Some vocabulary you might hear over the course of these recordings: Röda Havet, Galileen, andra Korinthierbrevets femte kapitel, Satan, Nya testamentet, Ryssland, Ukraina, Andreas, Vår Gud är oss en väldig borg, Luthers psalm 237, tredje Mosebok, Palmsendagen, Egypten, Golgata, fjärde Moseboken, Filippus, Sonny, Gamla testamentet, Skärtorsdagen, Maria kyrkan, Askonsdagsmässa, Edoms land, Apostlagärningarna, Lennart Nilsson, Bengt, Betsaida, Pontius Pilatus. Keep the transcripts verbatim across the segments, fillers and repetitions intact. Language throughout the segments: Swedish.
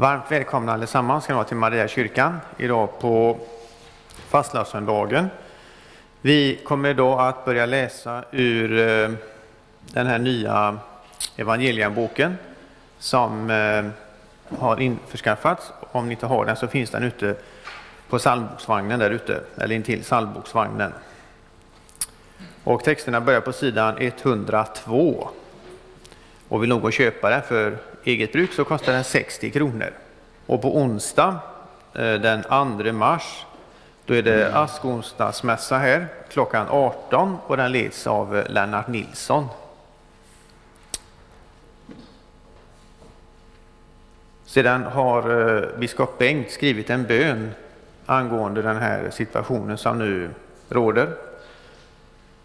Varmt välkomna allesammans ska ni vara till Maria kyrkan idag på fastlagssöndagen. Vi kommer idag att börja läsa ur den här nya evangelieboken som har införskaffats. Om ni inte har den så finns den ute på psalmboksvagnen där ute, eller intill psalmboksvagnen. Och texterna börjar på sidan etthundratvå. Och vill någon köpa den för eget bruk så kostar den sextio kronor. Och på onsdag den andra mars då är det Askonsdagsmässa här klockan arton och den leds av Lennart Nilsson. Sedan har biskop Bengt skrivit en bön angående den här situationen som nu råder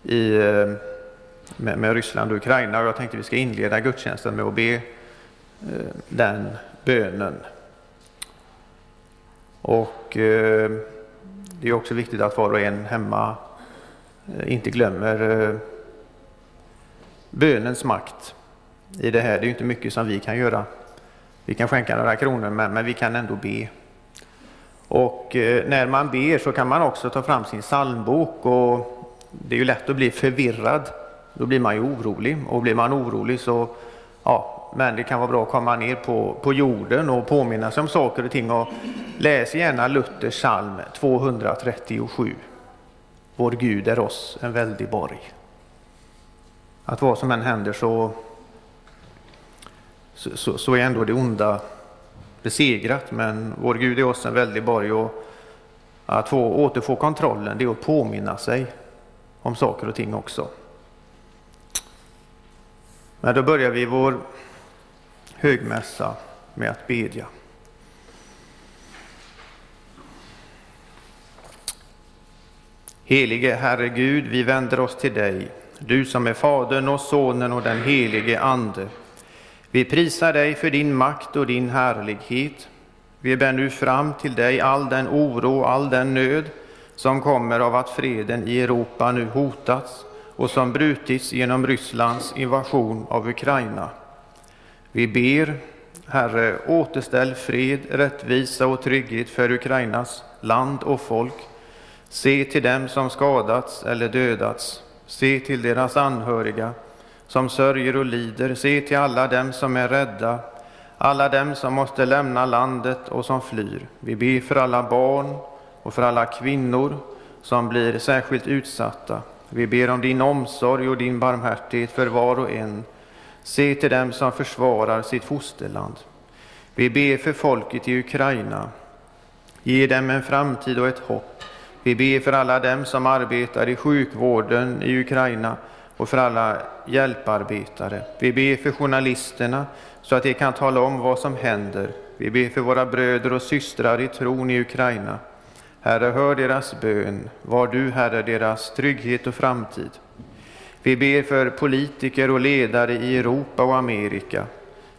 i med, med Ryssland och Ukraina, och jag tänkte vi ska inleda gudstjänsten med att be den bönen. Och eh, det är också viktigt att var och en hemma eh, inte glömmer eh, bönens makt i det här. Det är ju inte mycket som vi kan göra. Vi kan skänka några kronor, men, men vi kan ändå be. Och eh, när man ber så kan man också ta fram sin psalmbok, och det är ju lätt att bli förvirrad. Då blir man ju orolig, och blir man orolig så ja. Men det kan vara bra att komma ner på, på jorden och påminna sig om saker och ting. Och läs gärna Luthers psalm tvåhundratrettiosju. Vår Gud är oss en väldig borg. Att vad som än händer så, så, så, så är ändå det onda besegrat. Men vår Gud är oss en väldig borg. Och att få, återfå kontrollen, det är att påminna sig om saker och ting också. Men då börjar vi vår högmässa med att bedja. Helige Herre Gud, vi vänder oss till dig, du som är Fadern och Sonen och den helige Ande. Vi prisar dig för din makt och din härlighet. Vi bär nu fram till dig all den oro och all den nöd som kommer av att freden i Europa nu hotats och som brutits genom Rysslands invasion av Ukraina. Vi ber, Herre, återställ fred, rättvisa och trygghet för Ukrainas land och folk. Se till dem som skadats eller dödats. Se till deras anhöriga som sörjer och lider. Se till alla dem som är rädda, alla dem som måste lämna landet och som flyr. Vi ber för alla barn och för alla kvinnor som blir särskilt utsatta. Vi ber om din omsorg och din barmhärtighet för var och en. Se till dem som försvarar sitt fosterland. Vi ber för folket i Ukraina. Ge dem en framtid och ett hopp. Vi ber för alla dem som arbetar i sjukvården i Ukraina och för alla hjälparbetare. Vi ber för journalisterna så att de kan tala om vad som händer. Vi ber för våra bröder och systrar i tron i Ukraina. Herre, hör deras bön. Var du, Herre, deras trygghet och framtid. Vi ber för politiker och ledare i Europa och Amerika.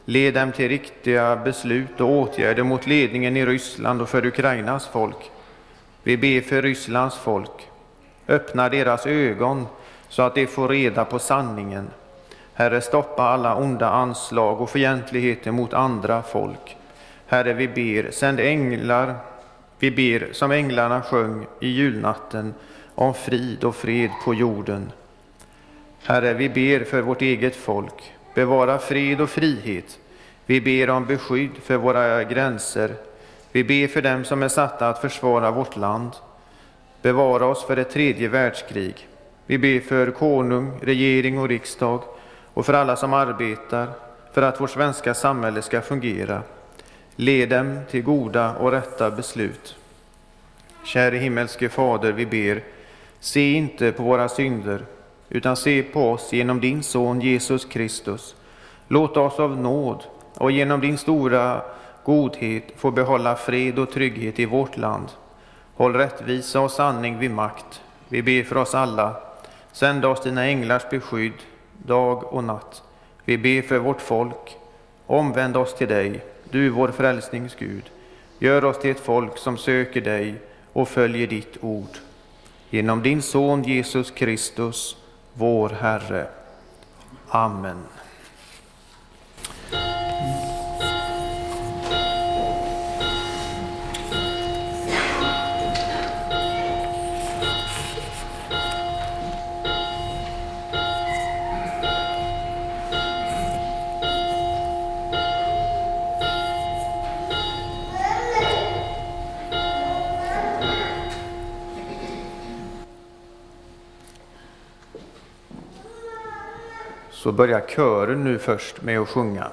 Led dem till riktiga beslut och åtgärder mot ledningen i Ryssland och för Ukrainas folk. Vi ber för Rysslands folk. Öppna deras ögon så att de får reda på sanningen. Herre, stoppa alla onda anslag och fientligheter mot andra folk. Herre, vi ber, sänd änglar. Vi ber som änglarna sjöng i julnatten om frid och fred på jorden. Herre, vi ber för vårt eget folk. Bevara fred och frihet. Vi ber om beskydd för våra gränser. Vi ber för dem som är satta att försvara vårt land. Bevara oss för det tredje världskrig. Vi ber för konung, regering och riksdag och för alla som arbetar för att vårt svenska samhälle ska fungera. Led dem till goda och rätta beslut. Käre himmelske Fader, vi ber, se inte på våra synder, utan se på oss genom din son Jesus Kristus. Låt oss av nåd och genom din stora godhet få behålla fred och trygghet i vårt land. Håll rättvisa och sanning vid makt. Vi ber för oss alla. Sänd oss dina änglars beskydd, dag och natt. Vi ber för vårt folk. Omvänd oss till dig, du vår frälsningsgud. Gör oss till ett folk som söker dig och följer ditt ord. Genom din son Jesus Kristus, vår Herre. Amen. så börjar kören nu först med att sjunga.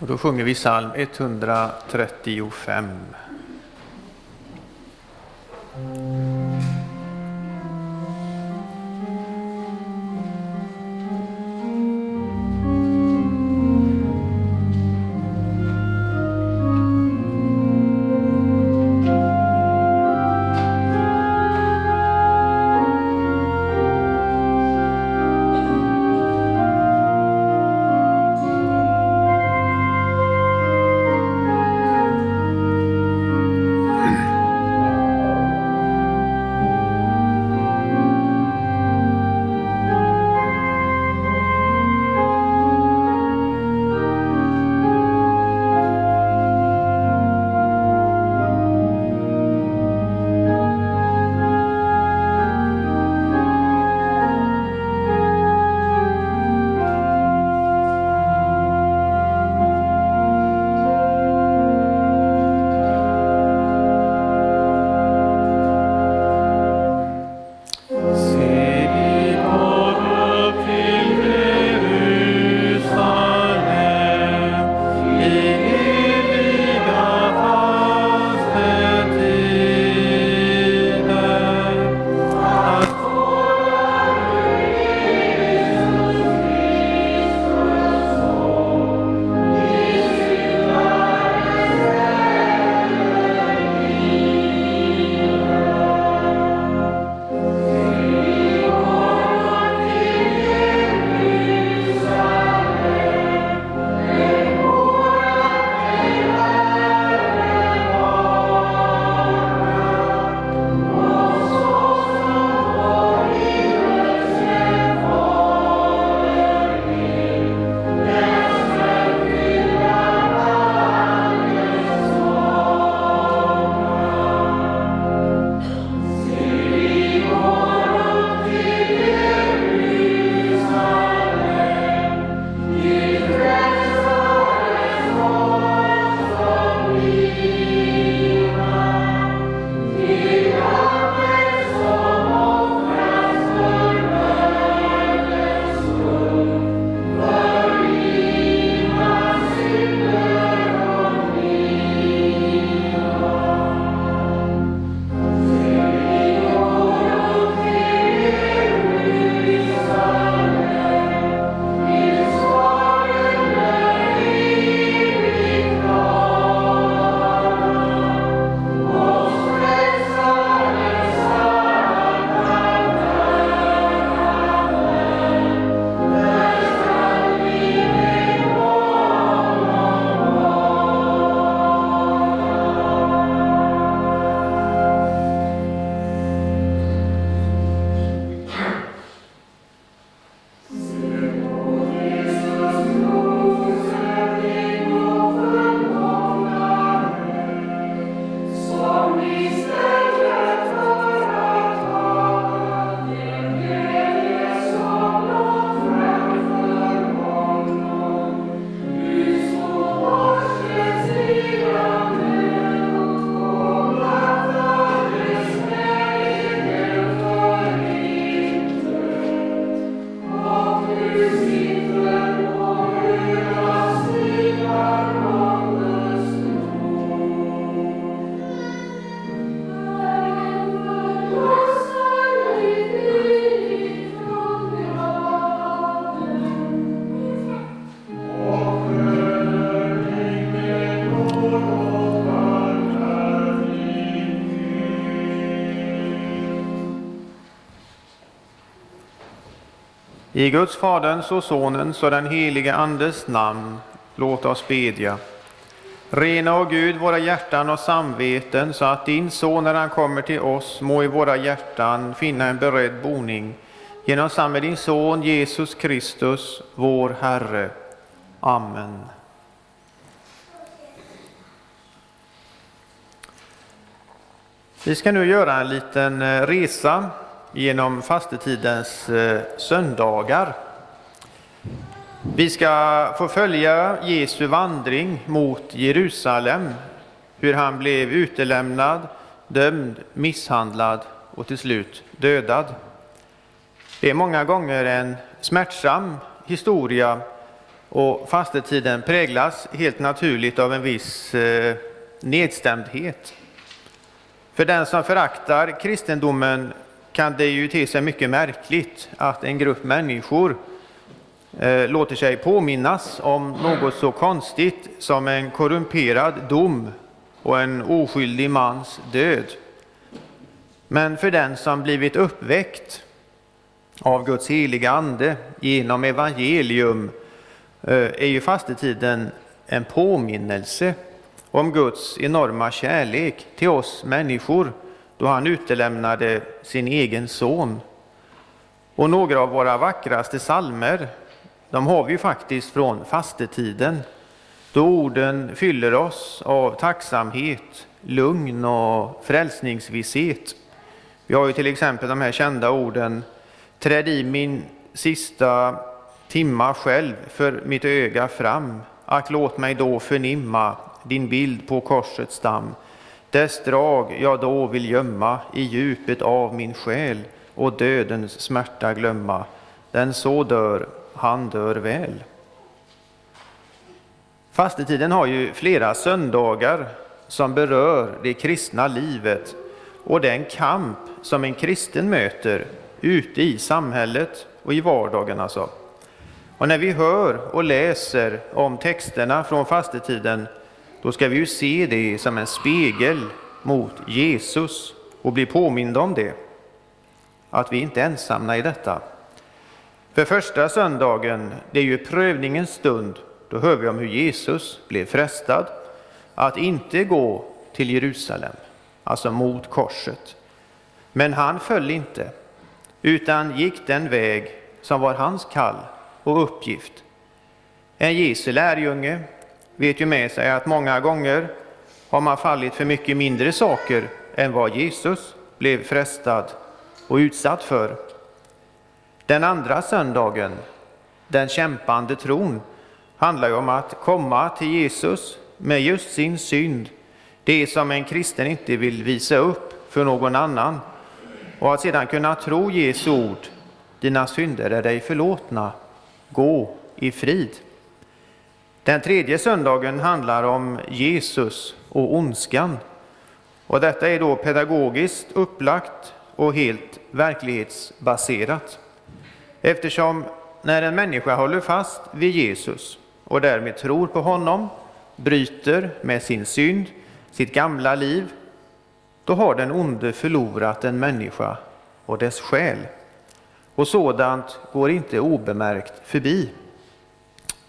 Och då sjunger vi psalm etthundratrettiofem. I Guds Faderns och Sonens och den helige Andes namn, låt oss bedja. Rena, och Gud, våra hjärtan och samveten, så att din son när han kommer till oss må i våra hjärtan finna en beredd boning. Genom samme din son Jesus Kristus, vår Herre. Amen. Vi ska nu göra en liten resa genom fastetidens söndagar. Vi ska få följa Jesu vandring mot Jerusalem, hur han blev utelämnad, dömd, misshandlad och till slut dödad. Det är många gånger en smärtsam historia, och fastetiden präglas helt naturligt av en viss nedstämdhet. För den som föraktar kristendomen kan det ju te sig mycket märkligt att en grupp människor låter sig påminnas om något så konstigt som en korrumperad dom och en oskyldig mans död. Men för den som blivit uppväckt av Guds heliga ande genom evangelium är ju fastetiden en påminnelse om Guds enorma kärlek till oss människor, då han utelämnade sin egen son. Och några av våra vackraste psalmer, de har vi ju faktiskt från fastetiden, då orden fyller oss av tacksamhet, lugn och frälsningsvisshet. Vi har ju till exempel de här kända orden: träd i min sista timma själv för mitt öga fram, att låt mig då förnimma din bild på korsets stam. Dess drag jag då vill gömma i djupet av min själ och dödens smärta glömma. Den så dör, han dör väl. Fastetiden har ju flera söndagar som berör det kristna livet och den kamp som en kristen möter ute i samhället och i vardagen alltså. Och när vi hör och läser om texterna från fastetiden, då ska vi ju se det som en spegel mot Jesus och bli påminda om det, att vi inte är ensamma i detta. För första söndagen, det är ju prövningens stund, då hör vi om hur Jesus blev frestad att inte gå till Jerusalem, alltså mot korset. Men han föll inte, utan gick den väg som var hans kall och uppgift. En Jesu lärjunge vet ju med sig att många gånger har man fallit för mycket mindre saker än vad Jesus blev frestad och utsatt för. Den andra söndagen, den kämpande tron, handlar ju om att komma till Jesus med just sin synd, det som en kristen inte vill visa upp för någon annan, och att sedan kunna tro Jesu ord: dina synder är dig förlåtna, gå i frid. Den tredje söndagen handlar om Jesus och ondskan. Och detta är då pedagogiskt upplagt och helt verklighetsbaserat. Eftersom när en människa håller fast vid Jesus och därmed tror på honom, bryter med sin synd, sitt gamla liv, då har den onde förlorat en människa och dess själ. Och sådant går inte obemärkt förbi.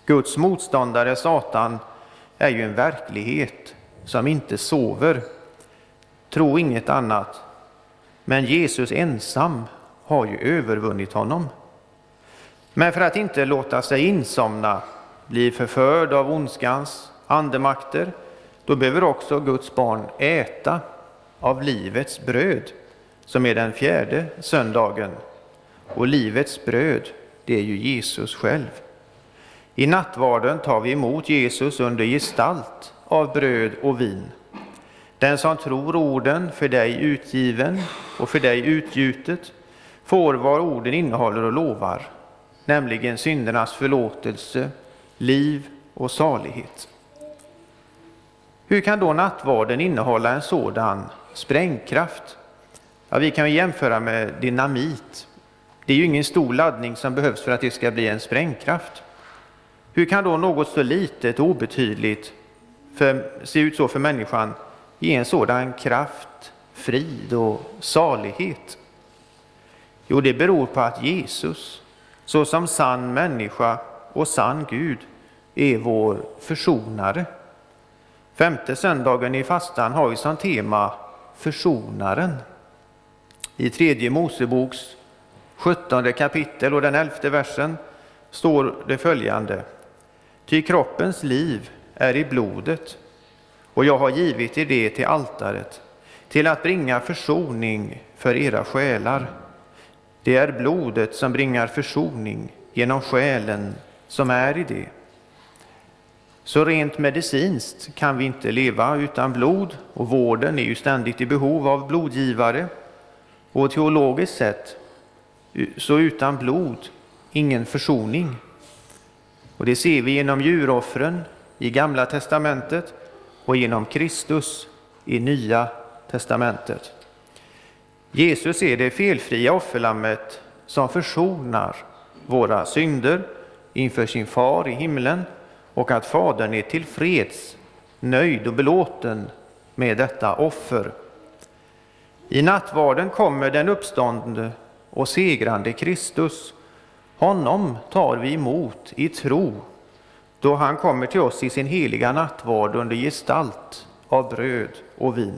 Guds motståndare Satan är ju en verklighet som inte sover. Tro inget annat. Men Jesus ensam har ju övervunnit honom. Men för att inte låta sig insomna, bli förförd av ondskans andemakter, då behöver också Guds barn äta av livets bröd, som är den fjärde söndagen. Och livets bröd, det är ju Jesus själv. I nattvarden tar vi emot Jesus under gestalt av bröd och vin. Den som tror orden för dig utgiven och för dig utgjutet får vad orden innehåller och lovar, nämligen syndernas förlåtelse, liv och salighet. Hur kan då nattvarden innehålla en sådan sprängkraft? Ja, vi kan jämföra med dynamit. Det är ju ingen stor laddning som behövs för att det ska bli en sprängkraft. Hur kan då något så litet och obetydligt för, se ut så för människan, ge en sådan kraft, frid och salighet? Jo, det beror på att Jesus så som sann människa och sann Gud är vår försonare. Femte söndagen i fastan har ju som tema försonaren. I tredje Moseboks sjuttonde kapitel och den elfte versen står det följande: ty kroppens liv är i blodet, och jag har givit er det till altaret, till att bringa försoning för era själar. Det är blodet som bringar försoning genom själen som är i det. Så rent medicinskt kan vi inte leva utan blod, och vården är ju ständigt i behov av blodgivare. Och teologiskt sett, så utan blod, ingen försoning. Och det ser vi genom djuroffren i Gamla testamentet och genom Kristus i Nya testamentet. Jesus är det felfria offerlammet som försonar våra synder inför sin far i himlen, och att fadern är tillfreds, nöjd och belåten med detta offer. I nattvarden kommer den uppståndne och segrande Kristus. Honom tar vi emot i tro, då han kommer till oss i sin heliga nattvard under gestalt av bröd och vin.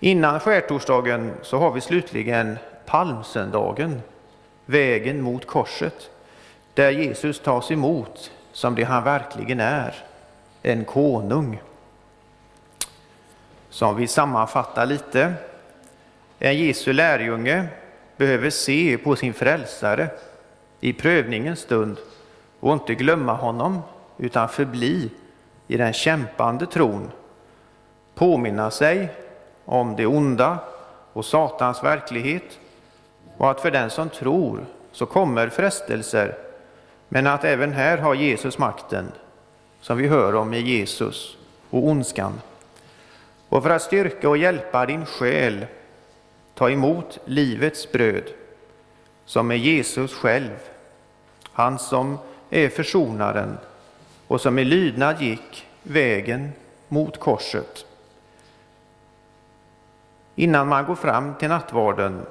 Innan skärtorsdagen så har vi slutligen palmsendagen, vägen mot korset, där Jesus tas emot som det han verkligen är, en konung. Som vi sammanfattar lite: en Jesu lärjunge behöver se på sin frälsare i prövningens stund och inte glömma honom, utan förbli i den kämpande tron, påminna sig om det onda och Satans verklighet, och att för den som tror så kommer frestelser, men att även här har Jesus makten, som vi hör om i Jesus och ondskan. Och för att styrka och hjälpa din själ, ta emot livets bröd, som är Jesus själv, han som är försonaren och som i lydnad gick vägen mot korset. Innan man går fram till nattvarden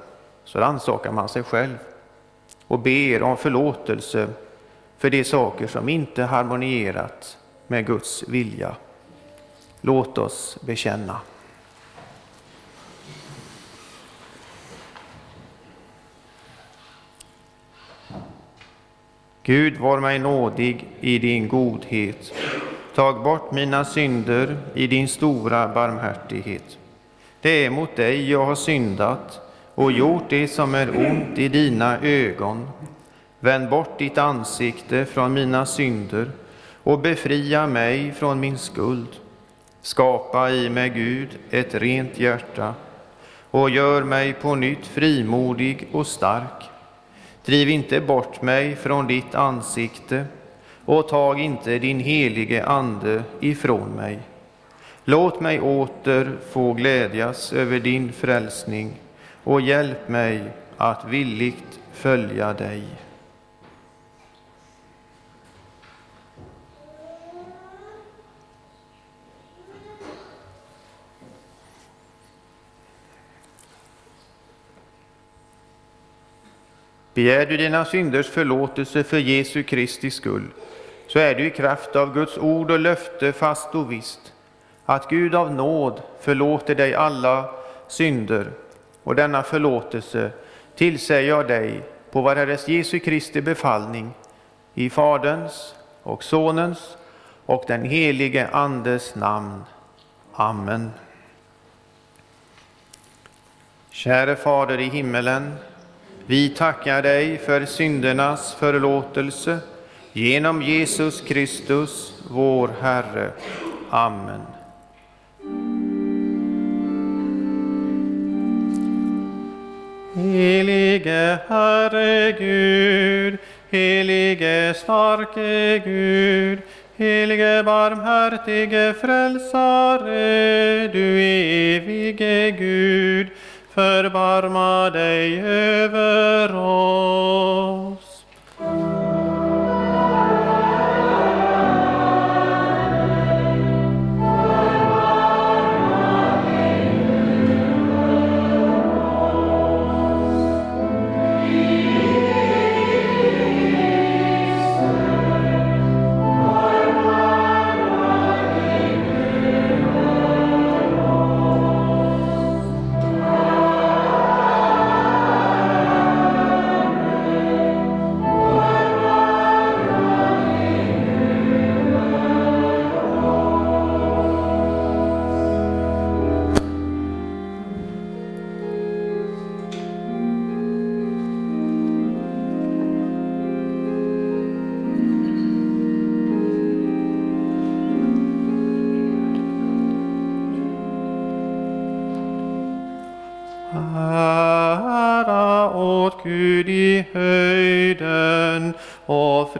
så rannsakar man sig själv och ber om förlåtelse för de saker som inte harmonierat med Guds vilja. Låt oss bekänna. Gud, var mig nådig i din godhet. Tag bort mina synder i din stora barmhärtighet. Det är mot dig jag har syndat och gjort det som är ont i dina ögon. Vänd bort ditt ansikte från mina synder och befria mig från min skuld. Skapa i mig, Gud, ett rent hjärta och gör mig på nytt frimodig och stark. Driv inte bort mig från ditt ansikte och tag inte din helige ande ifrån mig. Låt mig åter få glädjas över din frälsning och hjälp mig att villigt följa dig. Begär du dina synders förlåtelse för Jesu Kristi skull, så är du i kraft av Guds ord och löfte fast och visst, att Gud av nåd förlåter dig alla synder, och denna förlåtelse tillsäger jag dig på vår Herres Jesu Kristi befallning, i Faderns och Sonens och den helige Andes namn. Amen. Käre Fader i himmelen, vi tackar dig för syndernas förlåtelse genom Jesus Kristus, vår Herre. Amen. Helige Herre Gud, helige starke Gud, helige barmhärtige frälsare, du evige Gud, förbarma dig över oss. Amen.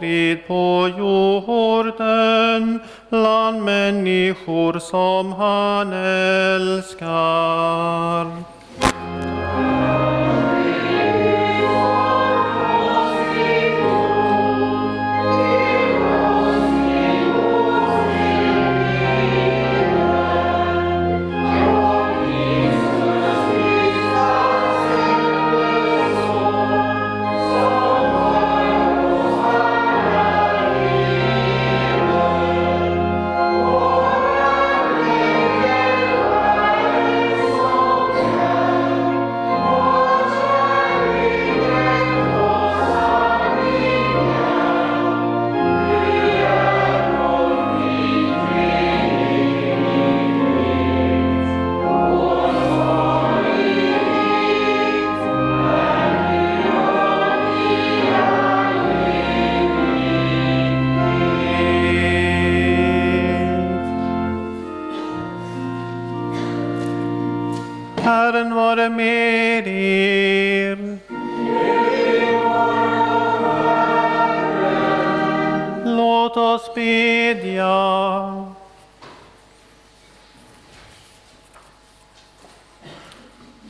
frid på jorden bland människor som han älskar.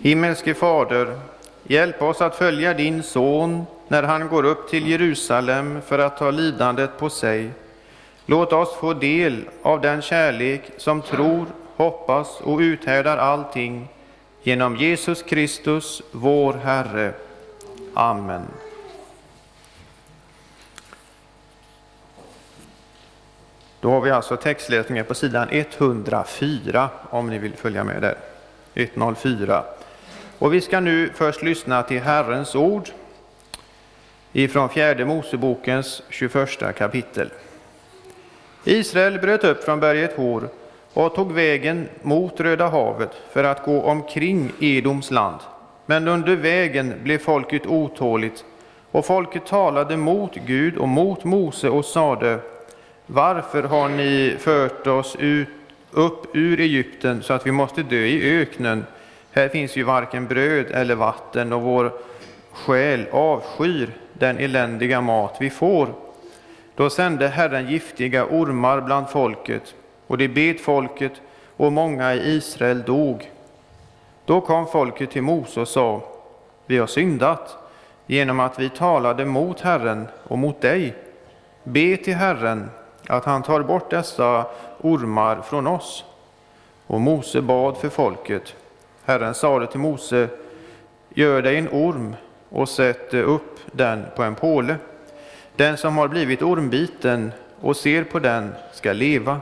Himmelske Fader, hjälp oss att följa din son när han går upp till Jerusalem för att ta lidandet på sig. Låt oss få del av den kärlek som tror, hoppas och uthärdar allting. Genom Jesus Kristus, vår Herre. Amen. Då har vi alltså textläsningen på sidan etthundrafyra, om ni vill följa med där. etthundrafyra. Och vi ska nu först lyssna till Herrens ord ifrån fjärde Mosebokens tjugoförsta kapitel. Israel bröt upp från berget Hor och tog vägen mot Röda havet för att gå omkring Edoms land. Men under vägen blev folket otåligt, och folket talade mot Gud och mot Mose och sade: varför har ni fört oss ut, upp ur Egypten så att vi måste dö i öknen? Här finns ju varken bröd eller vatten, och vår själ avskyr den eländiga mat vi får. Då sände Herren giftiga ormar bland folket, och det bet folket, och många i Israel dog. Då kom folket till Mose och sa: vi har syndat genom att vi talade mot Herren och mot dig. Be till Herren att han tar bort dessa ormar från oss. Och Mose bad för folket. Herren sade till Mose: gör dig en orm och sätt upp den på en påle. Den som har blivit ormbiten och ser på den ska leva.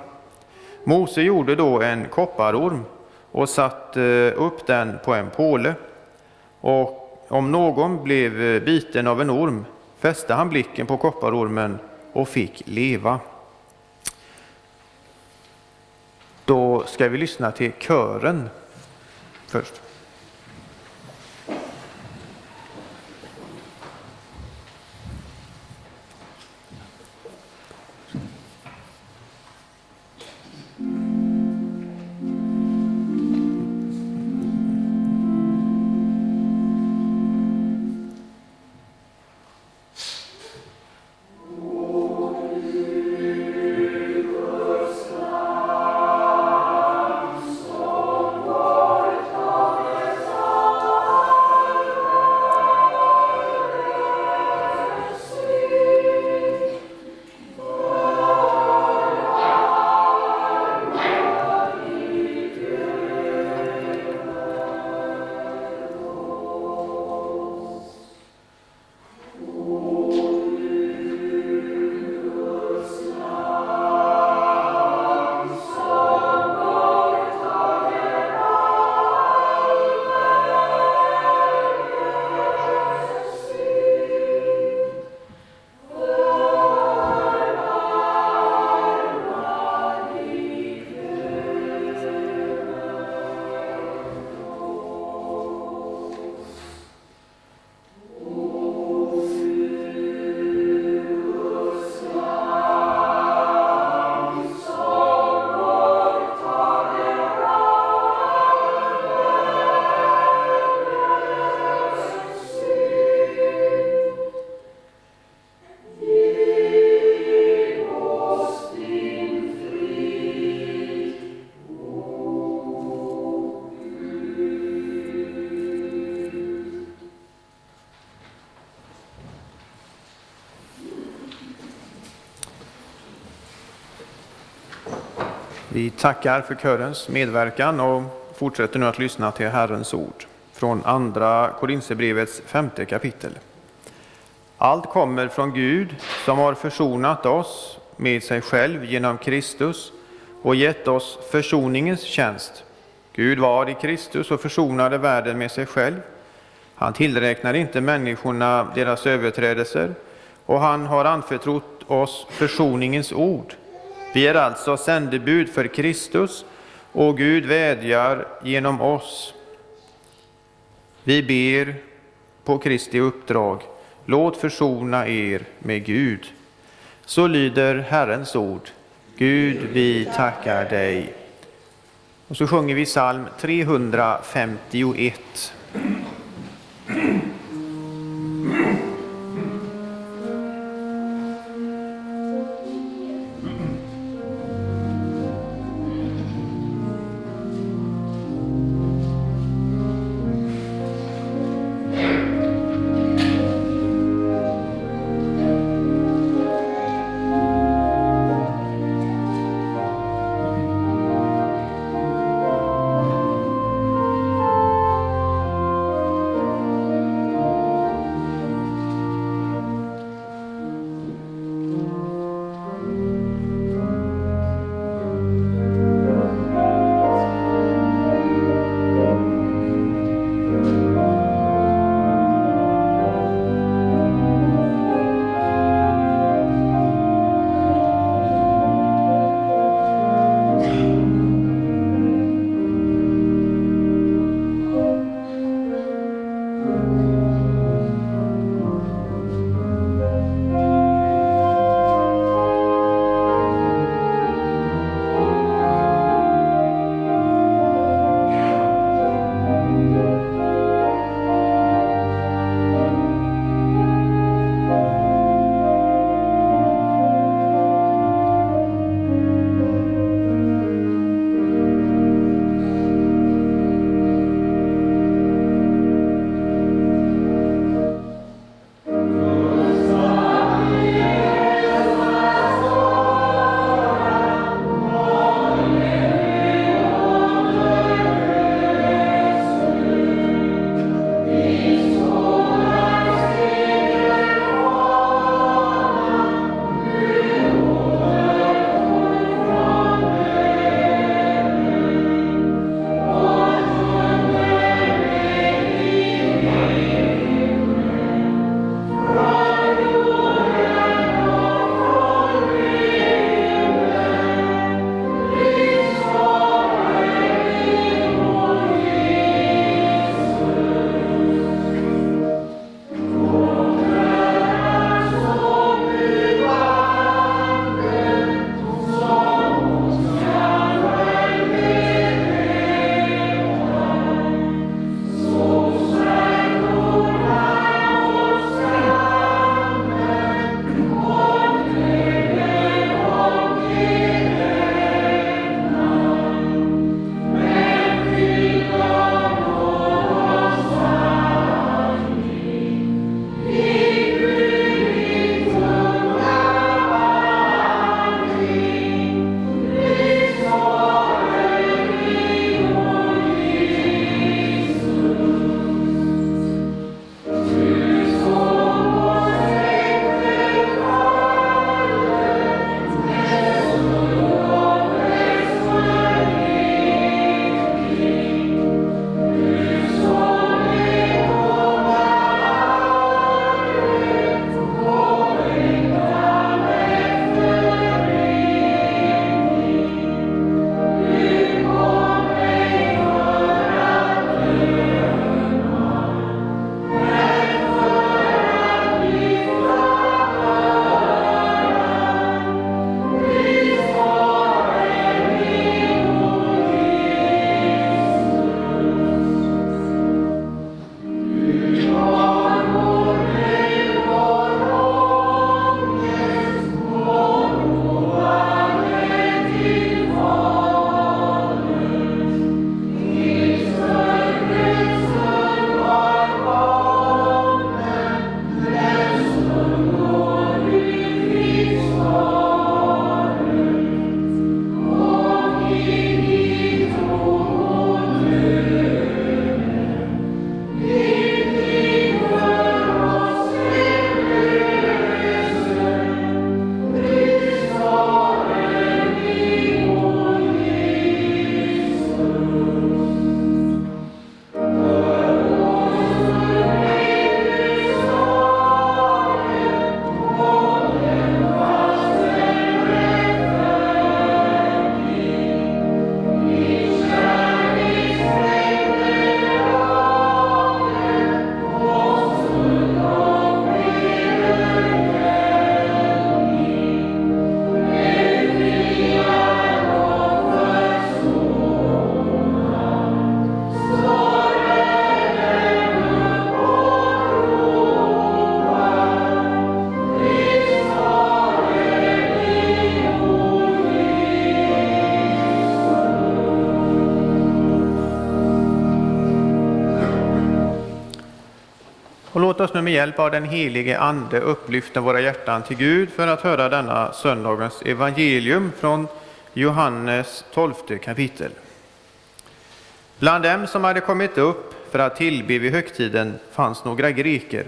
Mose gjorde då en kopparorm och satte upp den på en påle. Och om någon blev biten av en orm fäste han blicken på kopparormen och fick leva. Då ska vi lyssna till kören först. Vi tackar för körens medverkan och fortsätter nu att lyssna till Herrens ord från andra Korinthierbrevets femte kapitel. Allt kommer från Gud som har försonat oss med sig själv genom Kristus och gett oss försoningens tjänst. Gud var i Kristus och försonade världen med sig själv. Han tillräknar inte människorna deras överträdelser och han har anförtrott oss försoningens ord. Vi är alltså sändebud för Kristus och Gud vädjar genom oss. Vi ber på Kristi uppdrag, låt försona er med Gud. Så lyder Herrens ord. Gud, vi tackar dig. Och så sjunger vi psalm trehundrafemtioett. Och låt oss nu med hjälp av den helige ande upplyfta våra hjärtan till Gud för att höra denna söndagens evangelium från Johannes tolv kapitel. Bland dem som hade kommit upp för att tillbe vid högtiden fanns några greker.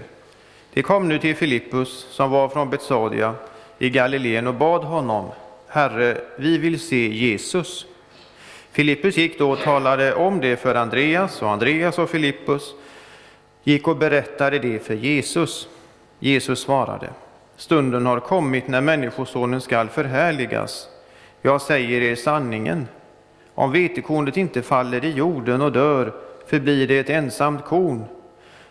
De kom nu till Filippus som var från Betsaida i Galileen och bad honom: Herre, vi vill se Jesus. Filippus gick då och talade om det för Andreas, och Andreas och Filippus gick och berättade det för Jesus. Jesus svarade: Stunden har kommit när människosonen skall förhärligas. Jag säger er sanningen. Om vetekornet inte faller i jorden och dör, förblir det ett ensamt korn.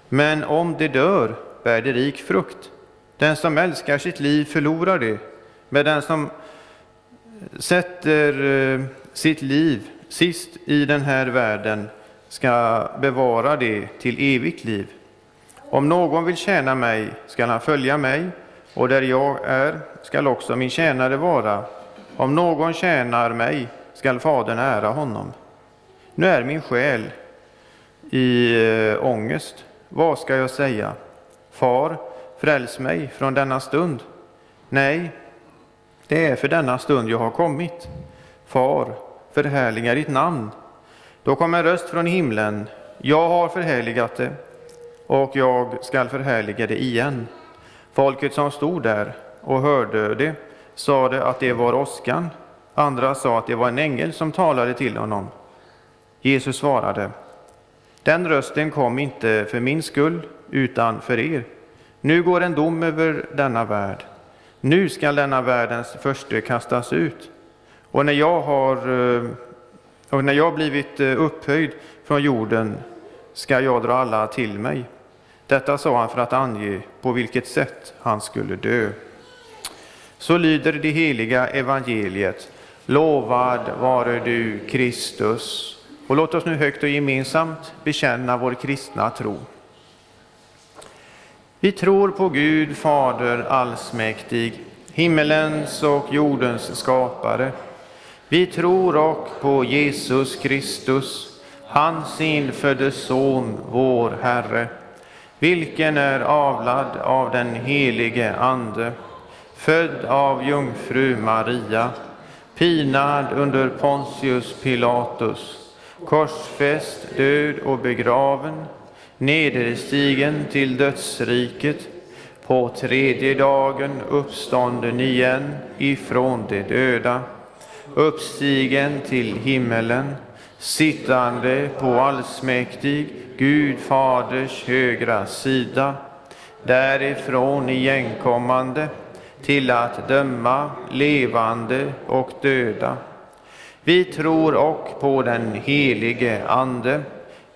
Men om det dör, bär det rik frukt. Den som älskar sitt liv förlorar det, men den som sätter sitt liv sist i den här världen ska bevara det till evigt liv. Om någon vill tjäna mig ska han följa mig, och där jag är ska också min tjänare vara. Om någon tjänar mig ska fadern ära honom. Nu är min själ i ångest. Vad ska jag säga? Far, fräls mig från denna stund. Nej, det är för denna stund jag har kommit. Far, förhärliga ditt namn. Då kom en röst från himlen: Jag har förhärligat det, och jag skall förhärliga det igen. Folket som stod där och hörde det sade att det var åskan. Andra sa att det var en ängel som talade till honom. Jesus svarade: Den rösten kom inte för min skull, utan för er. Nu går en dom över denna värld. Nu skall denna världens förste kastas ut. Och när jag har... Och när jag blivit upphöjd från jorden ska jag dra alla till mig. Detta sa han för att ange på vilket sätt han skulle dö. Så lyder det heliga evangeliet. Lovad vare du, Kristus. Och låt oss nu högt och gemensamt bekänna vår kristna tro. Vi tror på Gud, Fader allsmäktig, himmelens och jordens skapare. Vi tror och på Jesus Kristus, hans infödde son, vår Herre, vilken är avlad av den helige ande, född av jungfru Maria, pinad under Pontius Pilatus, korsfäst, död och begraven, nederstigen till dödsriket, på tredje dagen uppstånden igen ifrån de döda, uppstigen till himmelen, sittande på allsmäktig Gud Faders högra sida, därifrån igenkommande till att döma levande och döda. Vi tror och på den helige ande,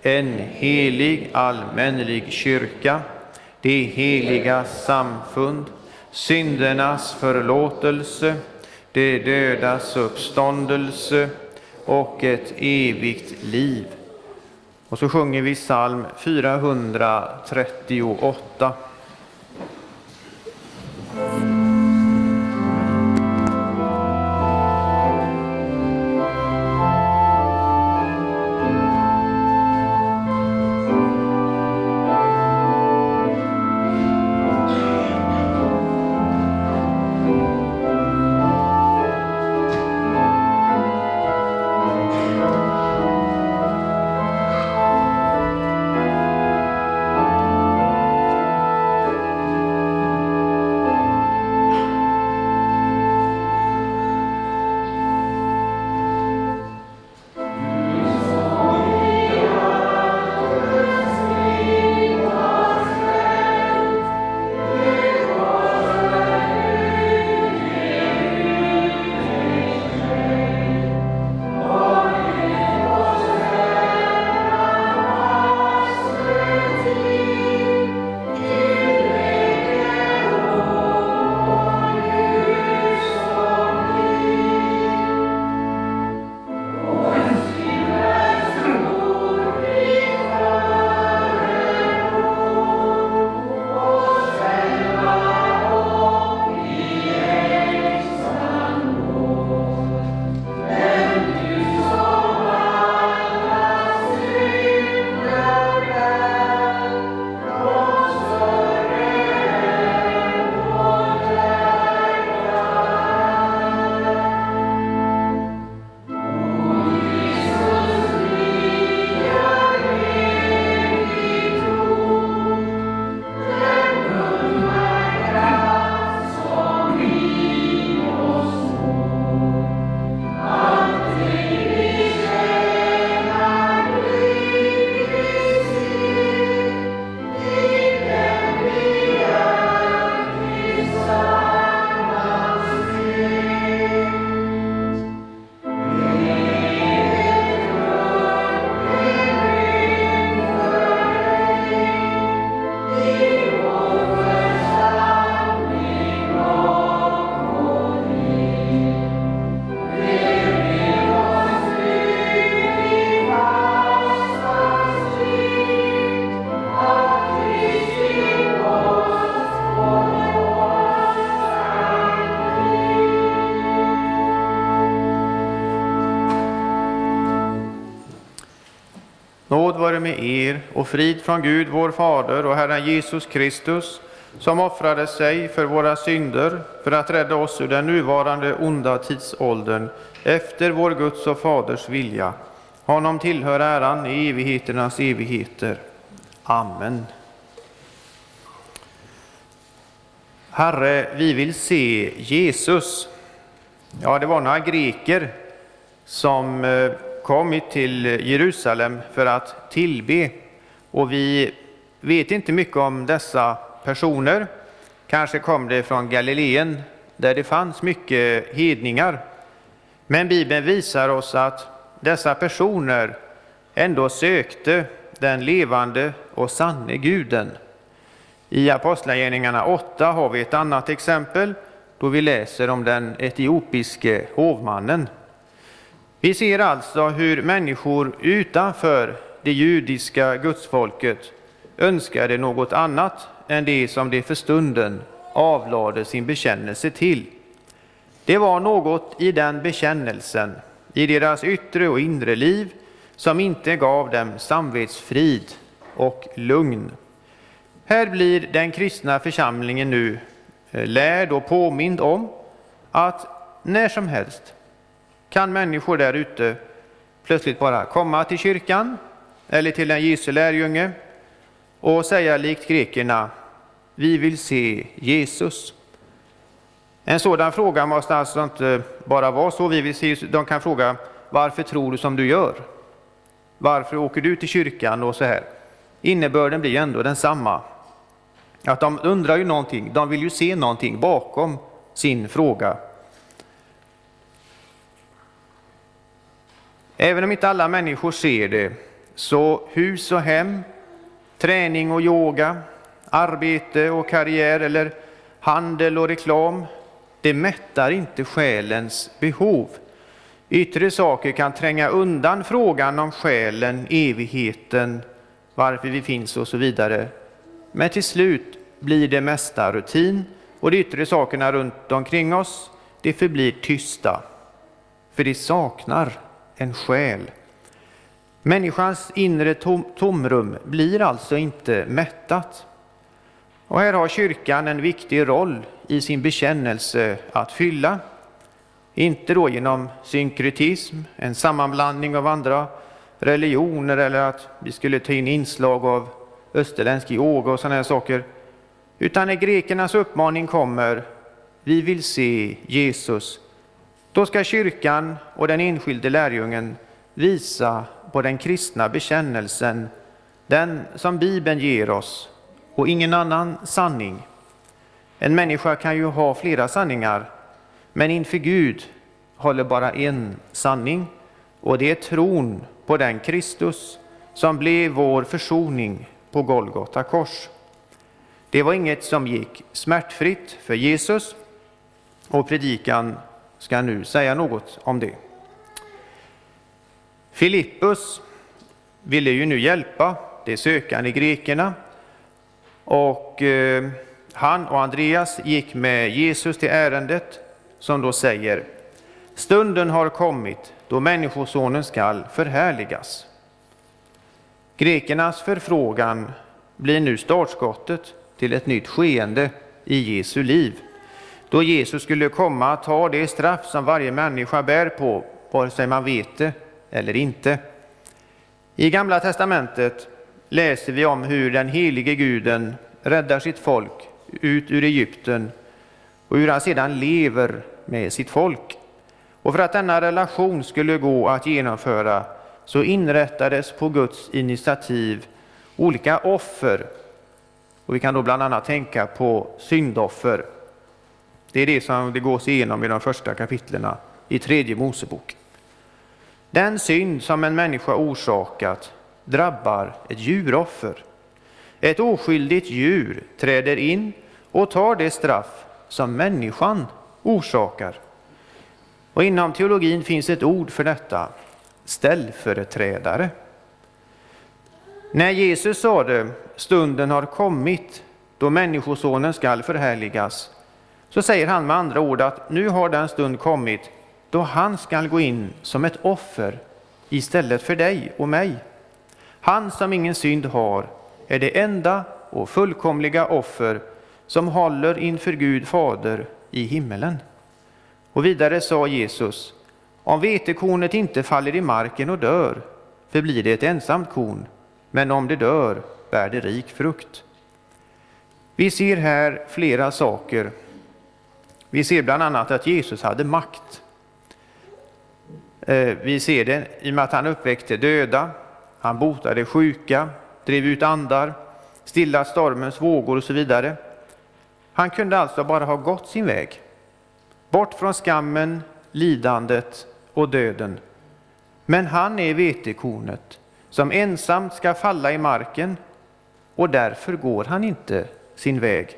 en helig allmänlig kyrka, det heliga samfund, syndernas förlåtelse, det dödas uppståndelse och ett evigt liv. Och så sjunger vi psalm fyrahundratrettioåtta. Nåd vare med er och frid från Gud vår Fader och Herren Jesus Kristus, som offrade sig för våra synder för att rädda oss ur den nuvarande onda tidsåldern efter vår Guds och Faders vilja. Honom tillhör äran i evigheternas evigheter. Amen. Herre, vi vill se Jesus. Ja, det var några greker som kommit till Jerusalem för att tillbe. Och vi vet inte mycket om dessa personer. Kanske kom det från Galileen där det fanns mycket hedningar. Men Bibeln visar oss att dessa personer ändå sökte den levande och sanne guden. I Apostlagärningarna åtta har vi ett annat exempel då vi läser om den etiopiske hovmannen. Vi ser alltså hur människor utanför det judiska gudsfolket önskade något annat än det som de för stunden avlade sin bekännelse till. Det var något i den bekännelsen, i deras yttre och inre liv, som inte gav dem samvetsfrid och lugn. Här blir den kristna församlingen nu lärd och påmind om att när som helst kan människor där ute plötsligt bara komma till kyrkan eller till en Jesu lärjunge och säga likt grekerna: vi vill se Jesus. En sådan fråga måste alltså inte bara vara så. Vi vill se Jesus. De kan fråga: varför tror du som du gör? Varför åker du till kyrkan och så här? Innebörden blir ändå densamma. Att de undrar ju någonting, de vill ju se någonting bakom sin fråga. Även om inte alla människor ser det, så hus och hem, träning och yoga, arbete och karriär eller handel och reklam, det mättar inte själens behov. Yttre saker kan tränga undan frågan om själen, evigheten, varför vi finns och så vidare. Men till slut blir det mesta rutin och de yttre sakerna runt omkring oss, det förblir tysta. För det saknar en själ. Människans inre tom- tomrum blir alltså inte mättat. Och här har kyrkan en viktig roll i sin bekännelse att fylla. Inte då genom synkretism, en sammanblandning av andra religioner eller att vi skulle ta in inslag av österländsk yoga och sådana här saker. Utan när grekernas uppmaning kommer, vi vill se Jesus, då ska kyrkan och den enskilde lärjungen visa på den kristna bekännelsen, den som Bibeln ger oss och ingen annan sanning. En människa kan ju ha flera sanningar, men inför Gud håller bara en sanning, och det är tron på den Kristus som blev vår försoning på Golgata kors. Det var inget som gick smärtfritt för Jesus, och predikan ska nu säga något om det. Filippus ville ju nu hjälpa de sökande grekerna, och eh, han och Andreas gick med Jesus till ärendet, som då säger: stunden har kommit då människosonen skall förhärligas. Grekernas förfrågan blir nu startskottet till ett nytt skeende i Jesu liv, då Jesus skulle komma att ta det straff som varje människa bär på, vare sig man vet det eller inte. I Gamla testamentet läser vi om hur den helige guden räddar sitt folk ut ur Egypten och hur han sedan lever med sitt folk. Och för att denna relation skulle gå att genomföra, så inrättades på Guds initiativ olika offer. Och vi kan då bland annat tänka på syndoffer. Det är det som det går igenom i de första kapitlerna i tredje Mosebok. Den synd som en människa orsakat drabbar ett djuroffer. Ett oskyldigt djur träder in och tar det straff som människan orsakar. Och inom teologin finns ett ord för detta: ställföreträdare. När Jesus sade stunden har kommit då människosonen skall förhärligas, så säger han med andra ord att nu har den stund kommit då han skall gå in som ett offer istället för dig och mig. Han som ingen synd har är det enda och fullkomliga offer som håller inför Gud Fader i himmelen. Och vidare sa Jesus, om vetekornet inte faller i marken och dör, förblir det ett ensamt korn, men om det dör bär det rik frukt. Vi ser här flera saker. Vi ser bland annat att Jesus hade makt. Vi ser det i och med att han uppväckte döda, han botade sjuka, drev ut andar, stillade stormens vågor och så vidare. Han kunde alltså bara ha gått sin väg, bort från skammen, lidandet och döden. Men han är vetekornet som ensamt ska falla i marken, och därför går han inte sin väg.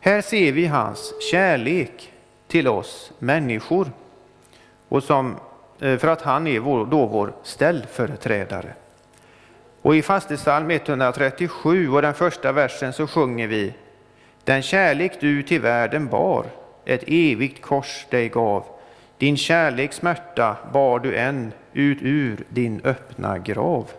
Här ser vi hans kärlek till oss människor, och som, för att han är vår, då vår ställföreträdare. Och i fastesalm etthundratrettiosju och den första versen så sjunger vi: Den kärlek du till världen bar, ett evigt kors dig gav. Din kärleks smärta bar du än ut ur din öppna grav.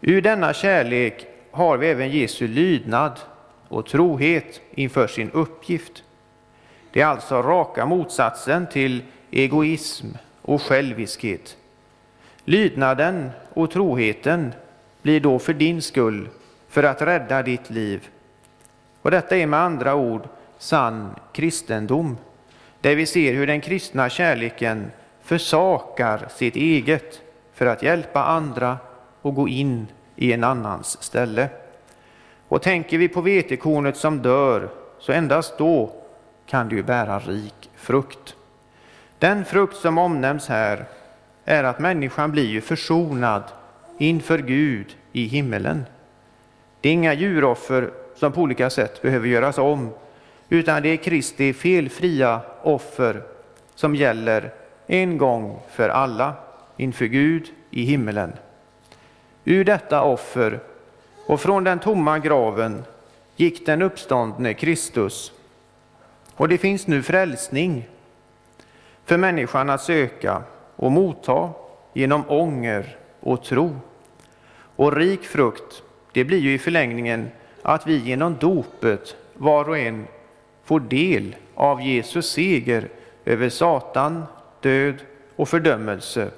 Ur denna kärlek har vi även Jesu lydnad och trohet inför sin uppgift. Det är alltså raka motsatsen till egoism och själviskhet. Lydnaden och troheten blir då för din skull, för att rädda ditt liv. Och detta är med andra ord sann kristendom, där vi ser hur den kristna kärleken försakar sitt eget för att hjälpa andra och gå in i en annans ställe. Och tänker vi på vetekornet som dör, så endast då kan det ju bära rik frukt. Den frukt som omnämns här är att människan blir ju försonad inför Gud i himmelen. Det är inga djuroffer som på olika sätt behöver göras om, utan det är Kristi felfria offer som gäller en gång för alla inför Gud i himmelen. Ur detta offer och från den tomma graven gick den uppståndne Kristus. Och det finns nu frälsning för människan att söka och motta genom ånger och tro. Och rik frukt, det blir ju i förlängningen att vi genom dopet var och en får del av Jesus seger över Satan, död och fördömelse.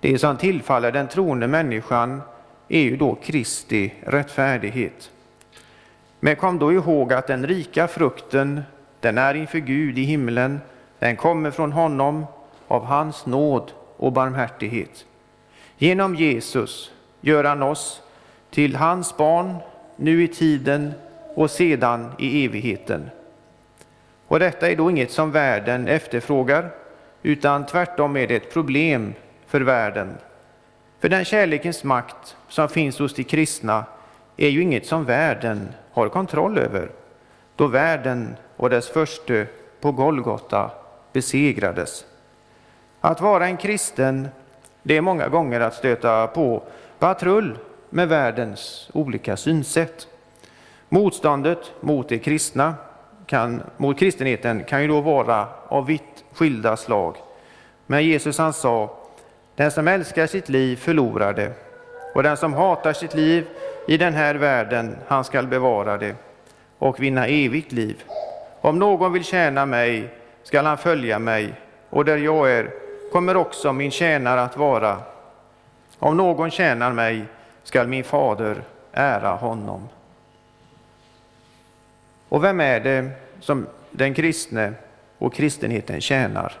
Det som tillfaller den troende människan är ju då Kristi rättfärdighet. Men kom då ihåg att den rika frukten, den är inför Gud i himlen, den kommer från honom av hans nåd och barmhärtighet. Genom Jesus gör han oss till hans barn, nu i tiden och sedan i evigheten. Och detta är då inget som världen efterfrågar, utan tvärtom är det ett problem för världen. För den kärlekens makt som finns hos de kristna är ju inget som världen har kontroll över, då världen och dess förste på Golgata besegrades. Att vara en kristen, det är många gånger att stöta på patrull med världens olika synsätt. Motståndet mot det kristna kan, mot kristenheten kan ju då vara av vitt skilda slag. Men Jesus, han sa, den som älskar sitt liv förlorar det, och den som hatar sitt liv i den här världen, han skall bevara det och vinna evigt liv. Om någon vill tjäna mig, skall han följa mig, och där jag är kommer också min tjänare att vara. Om någon tjänar mig, skall min fader ära honom. Och vem är det som den kristne och kristenheten tjänar?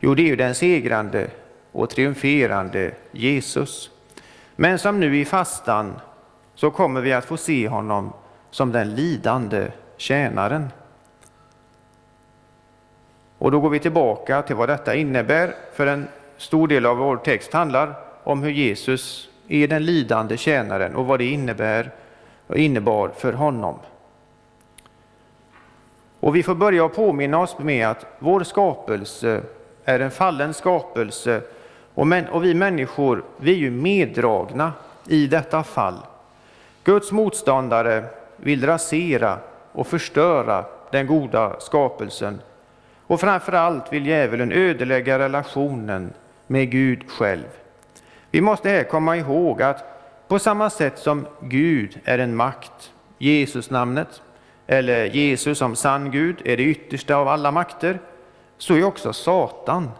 Jo, det är ju den segrande och triumferande Jesus. Men som nu i fastan så kommer vi att få se honom som den lidande tjänaren. Och då går vi tillbaka till vad detta innebär, för en stor del av vår text handlar om hur Jesus är den lidande tjänaren och vad det innebär och innebar för honom. Och vi får börja påminna oss med att vår skapelse är en fallen skapelse, och, men, och vi människor, vi är ju meddragna i detta fall. Guds motståndare vill rasera och förstöra den goda skapelsen, och framförallt vill djävulen ödelägga relationen med Gud själv. Vi måste här komma ihåg att på samma sätt som Gud är en makt, Jesus namnet, eller Jesus som sann Gud är det yttersta av alla makter, så är också Satan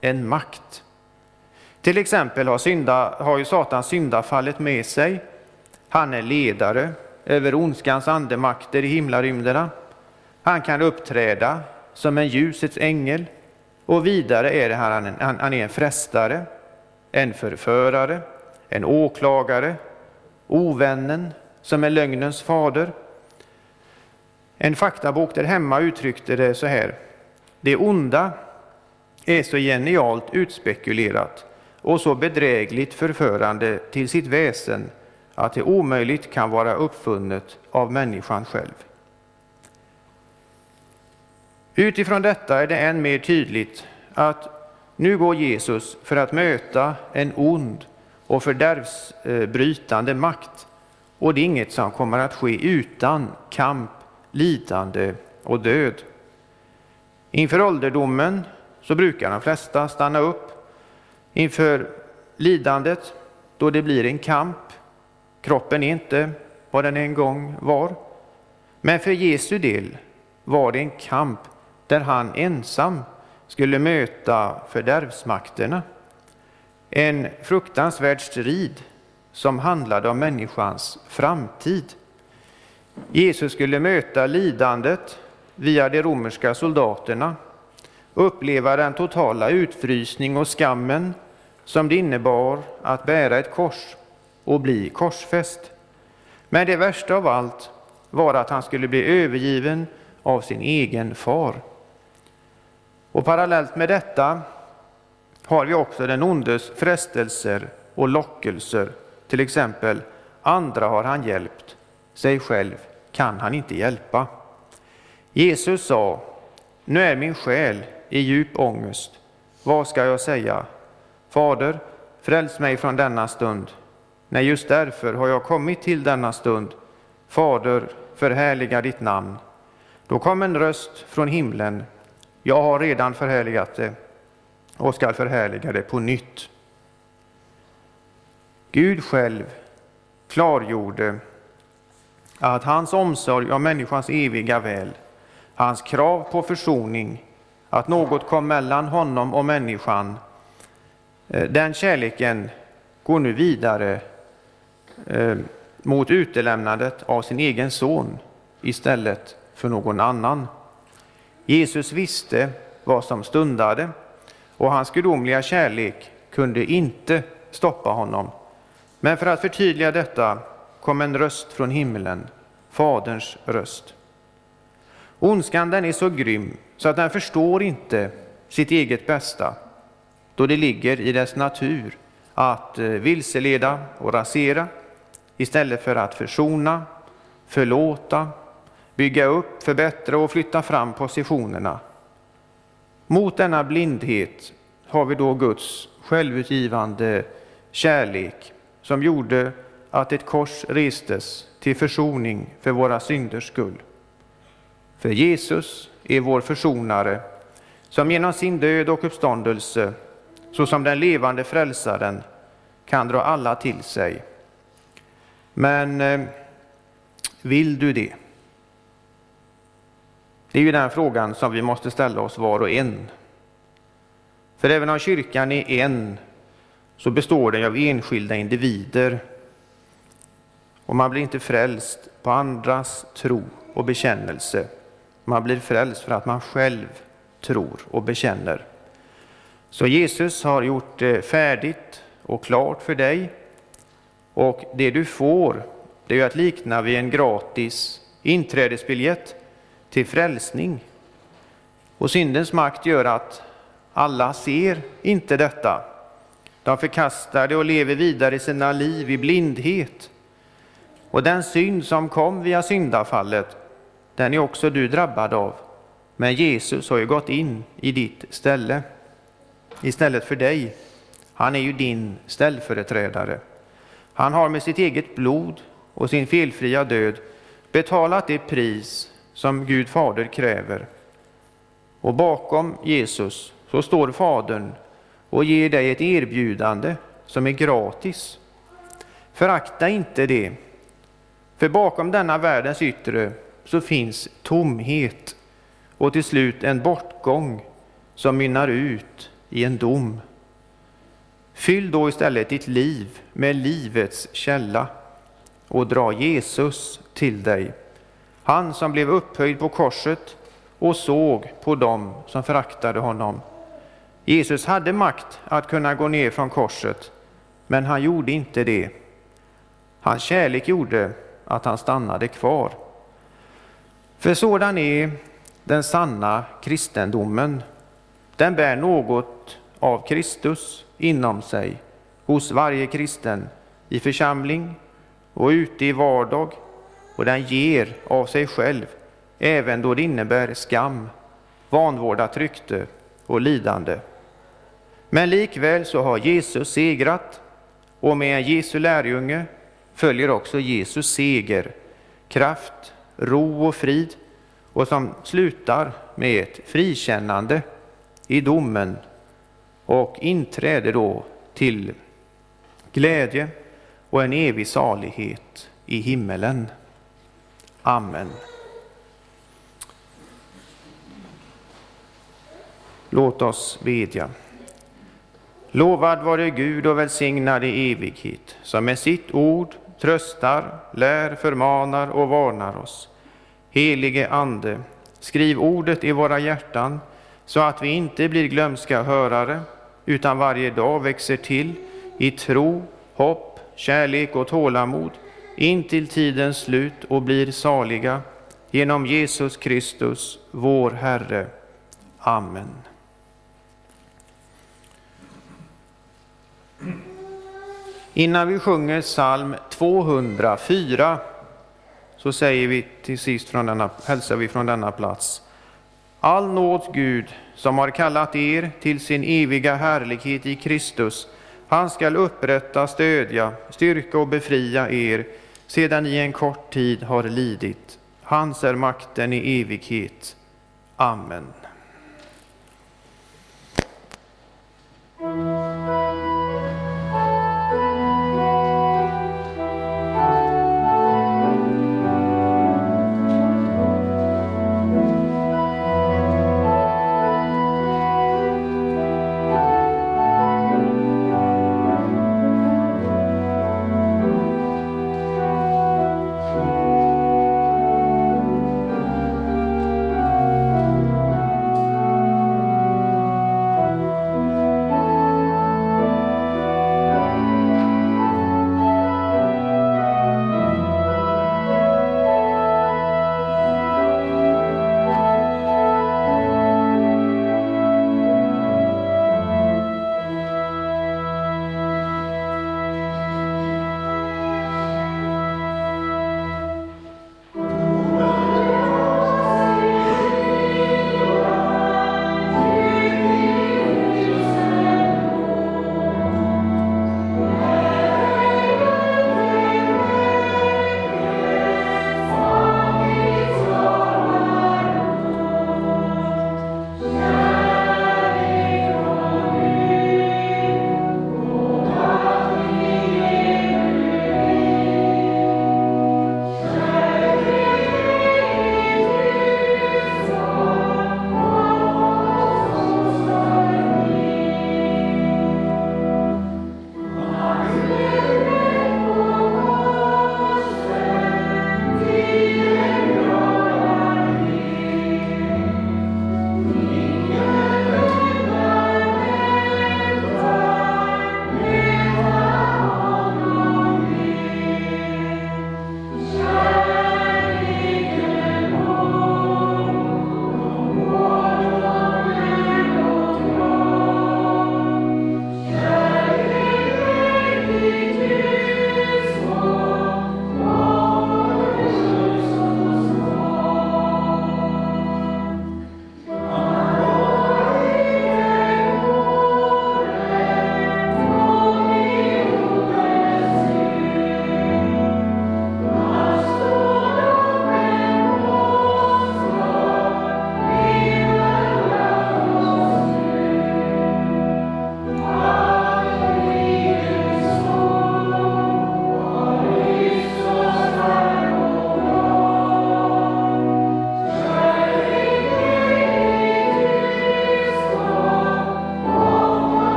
en makt. Till exempel har, synda, har ju Satan syndafallet med sig. Han är ledare över ondskans andemakter i himlarymderna. Han kan uppträda som en ljusets ängel. Och vidare är det han, han, han är en frestare, en förförare, en åklagare, ovännen som är lögnens fader. En faktabok där hemma uttryckte det så här: det onda är så genialt utspekulerat och så bedrägligt förförande till sitt väsen att det omöjligt kan vara uppfunnet av människan själv. Utifrån detta är det än mer tydligt att nu går Jesus för att möta en ond och fördärvsbrytande makt, och det är inget som kommer att ske utan kamp, lidande och död. Inför ålderdomen så brukar de flesta stanna upp inför lidandet, då det blir en kamp. Kroppen är inte vad den en gång var. Men för Jesu del var det en kamp där han ensam skulle möta fördärvsmakterna. En fruktansvärd strid som handlade om människans framtid. Jesus skulle möta lidandet via de romerska soldaterna, uppleva den totala utfrysning och skammen som det innebar att bära ett kors och bli korsfäst. Men det värsta av allt var att han skulle bli övergiven av sin egen far. Och parallellt med detta har vi också den ondes frestelser och lockelser. Till exempel, andra har han hjälpt, sig själv kan han inte hjälpa. Jesus sa: nu är min själ i djup ångest. Vad ska jag säga? Fader, fräls mig från denna stund. Nej, just därför har jag kommit till denna stund. Fader, förhärliga ditt namn. Då kom en röst från himlen: jag har redan förhärligat det och ska förhärliga det på nytt. Gud själv klargjorde att hans omsorg om människans eviga väl, hans krav på försoning, att något kom mellan honom och människan, den kärleken går nu vidare mot utelämnandet av sin egen son istället för någon annan. Jesus visste vad som stundade, och hans gudomliga kärlek kunde inte stoppa honom. Men för att förtydliga detta kom en röst från himlen, faderns röst. Ondskan, den är så grym så att den förstår inte sitt eget bästa, då det ligger i dess natur att vilseleda och rasera istället för att försona, förlåta, bygga upp, förbättra och flytta fram positionerna. Mot denna blindhet har vi då Guds självutgivande kärlek som gjorde att ett kors restes till försoning för våra synders skull. För Jesus är vår försonare, som genom sin död och uppståndelse, såsom den levande frälsaren, kan dra alla till sig. Men vill du det? Det är ju den frågan som vi måste ställa oss var och en. För även om kyrkan är en, så består den av enskilda individer. Och man blir inte frälst på andras tro och bekännelse. Man blir frälst för att man själv tror och bekänner. Så Jesus har gjort det färdigt och klart för dig. Och det du får, det är att likna vid en gratis inträdesbiljett till frälsning. Och syndens makt gör att alla ser inte detta. De förkastar det och lever vidare i sina liv i blindhet. Och den synd som kom via syndafallet, den är också du drabbad av. Men Jesus har ju gått in i ditt ställe, istället för dig. Han är ju din ställföreträdare. Han har med sitt eget blod och sin felfria död betalat det pris som Gud Fader kräver. Och bakom Jesus så står Fadern och ger dig ett erbjudande som är gratis. Förakta inte det, för bakom denna världens yttre så finns tomhet och till slut en bortgång som mynnar ut i en dom. Fyll då istället ditt liv med livets källa och dra Jesus till dig. Han som blev upphöjd på korset och såg på dem som föraktade honom. Jesus hade makt att kunna gå ner från korset, men han gjorde inte det. Hans kärlek gjorde att han stannade kvar. För sådan är den sanna kristendomen. Den bär något av Kristus inom sig, hos varje kristen, i församling och ute i vardag. Och den ger av sig själv, även då det innebär skam, vanvårdat rykte och lidande. Men likväl så har Jesus segrat, och med en Jesu lärjunge följer också Jesus seger, kraft, ro och frid, och som slutar med ett frikännande i domen och inträder då till glädje och en evig salighet i himmelen. Amen. Låt oss bedja. Lovad vare Gud och välsignad i evighet, som med sitt ord tröstar, lär, förmanar och varnar oss. Helige Ande, skriv ordet i våra hjärtan, så att vi inte blir glömska hörare, utan varje dag växer till i tro, hopp, kärlek och tålamod, in till tidens slut och blir saliga, genom Jesus Kristus, vår Herre. Amen. Innan vi sjunger psalm tvåhundrafyra så säger vi till sist från denna, hälsar vi från denna plats. All nåd Gud som har kallat er till sin eviga härlighet i Kristus, han skall upprätta, stödja, styrka och befria er sedan i en kort tid har lidit. Hans är makten i evighet. Amen.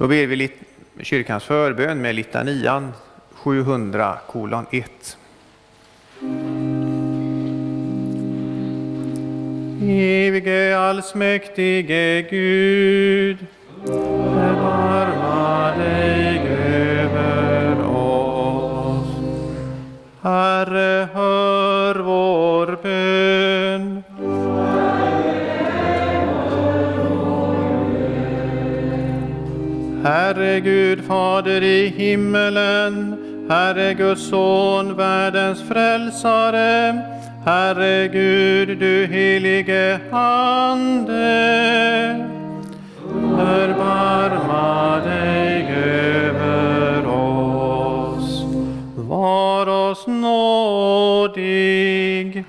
Då ber vi lit- kyrkans förbön med litanian sjuhundra kolon ett. Evige allsmäktige Gud, förbarma dig över oss. Herre, hör vår bön. Herre Gud, Fader i himmelen, Herre Guds son, världens frälsare, Herre Gud, du helige Ande, förbarma dig över oss. Var oss nådig,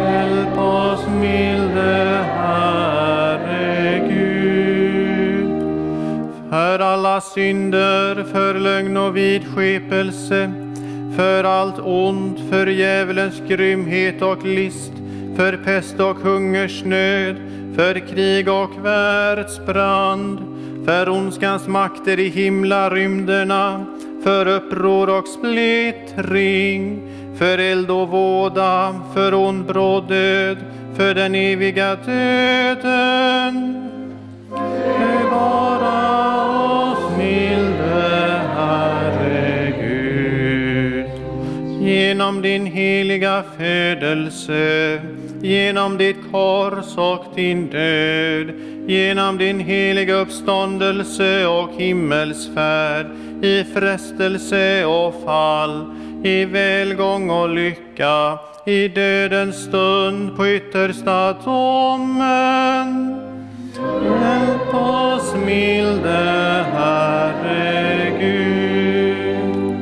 hjälp oss milde Herre Gud. För alla synder, för lögn och vidskepelse, för allt ont, för djävulens grymhet och list, för pest och hungersnöd, för krig och världsbrand, för ondskans makter i himla rymderna, för uppror och splittring, för eld och våda, för ond bråd död, för den eviga döden. Bevara oss milde Herre Gud, genom din heliga födelse, genom ditt kors och din död, genom din heliga uppståndelse och himmelsfärd, i frestelse och fall, i välgång och lycka, i dödens stund, på yttersta domen. Hjälp oss milde Herre Gud.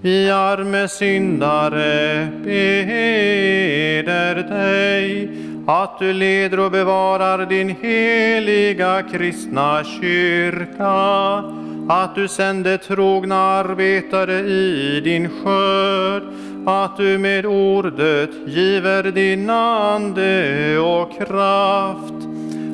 Vi arme syndare beder dig att du leder och bevarar din heliga kristna kyrka, att du sänder trogna arbetare i din skörd, att du med ordet giver din ande och kraft,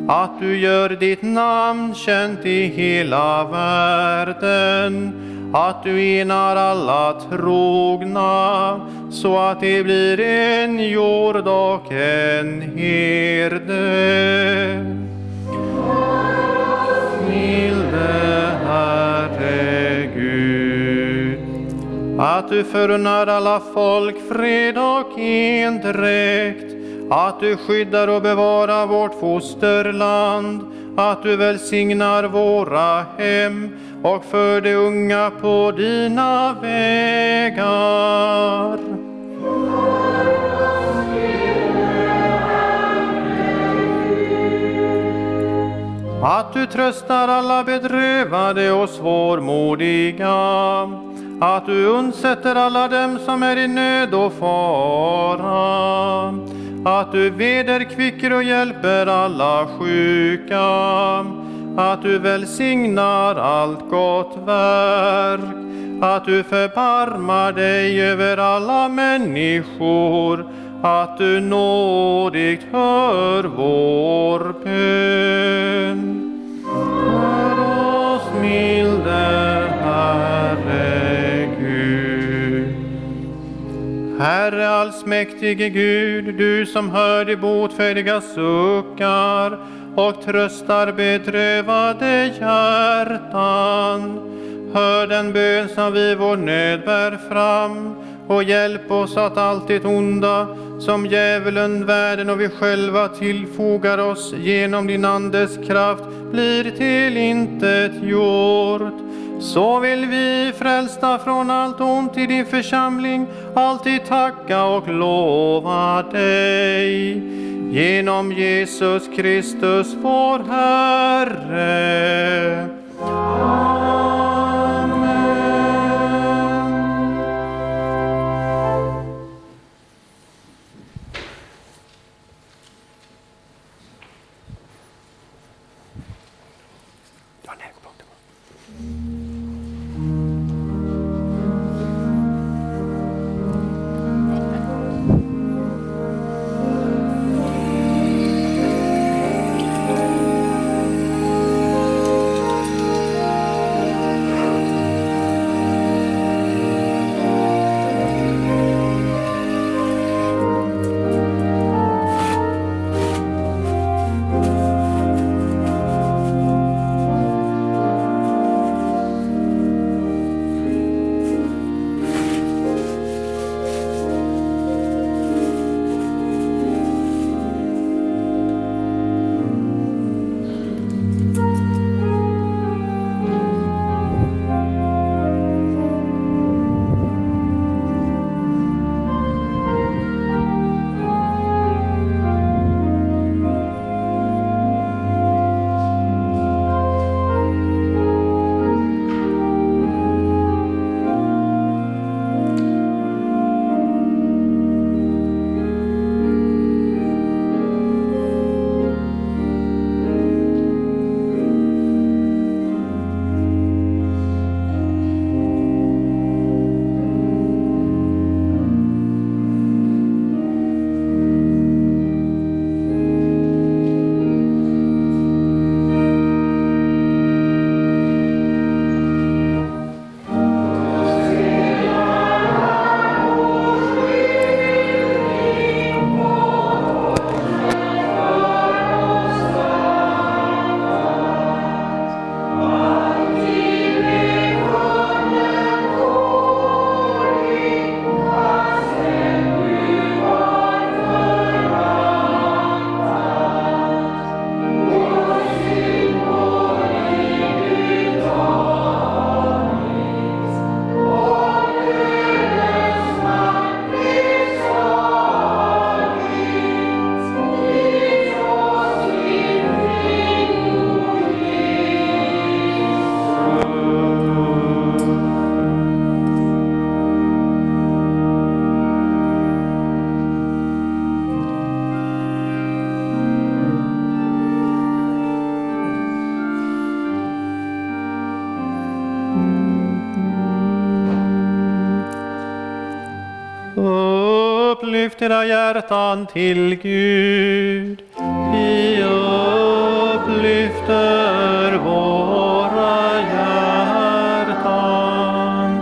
att du gör ditt namn känt i hela världen, att du enar alla trogna, så att det blir en jord och en herde. Milde Herre Gud, att du förunnar alla folk fred och endräkt, att du skyddar och bevarar vårt fosterland, att du välsignar våra hem och för de unga på dina vägar. Att du tröstar alla bedrövade och svårmodiga, att du undsätter alla dem som är i nöd och fara, att du vederkvicker och hjälper alla sjuka, att du välsignar allt gott verk, att du förbarmar dig över alla människor, att du nådigt hör vår bön. Hör oss milde Herre. Herre allsmäktige Gud, du som hör de botfärdiga suckar och tröstar bedrövade hjärtan, hör den bön som vi vår nöd bär fram och hjälp oss att allt det onda som djävulen, världen och vi själva tillfogar oss genom din andes kraft blir till intet gjort. Så vill vi, frälsta från allt ont i din församling, alltid tacka och lova dig. Genom Jesus Kristus vår Herre. Amen. lyft era hjärtan till Gud. Vi upplyfter våra hjärtan.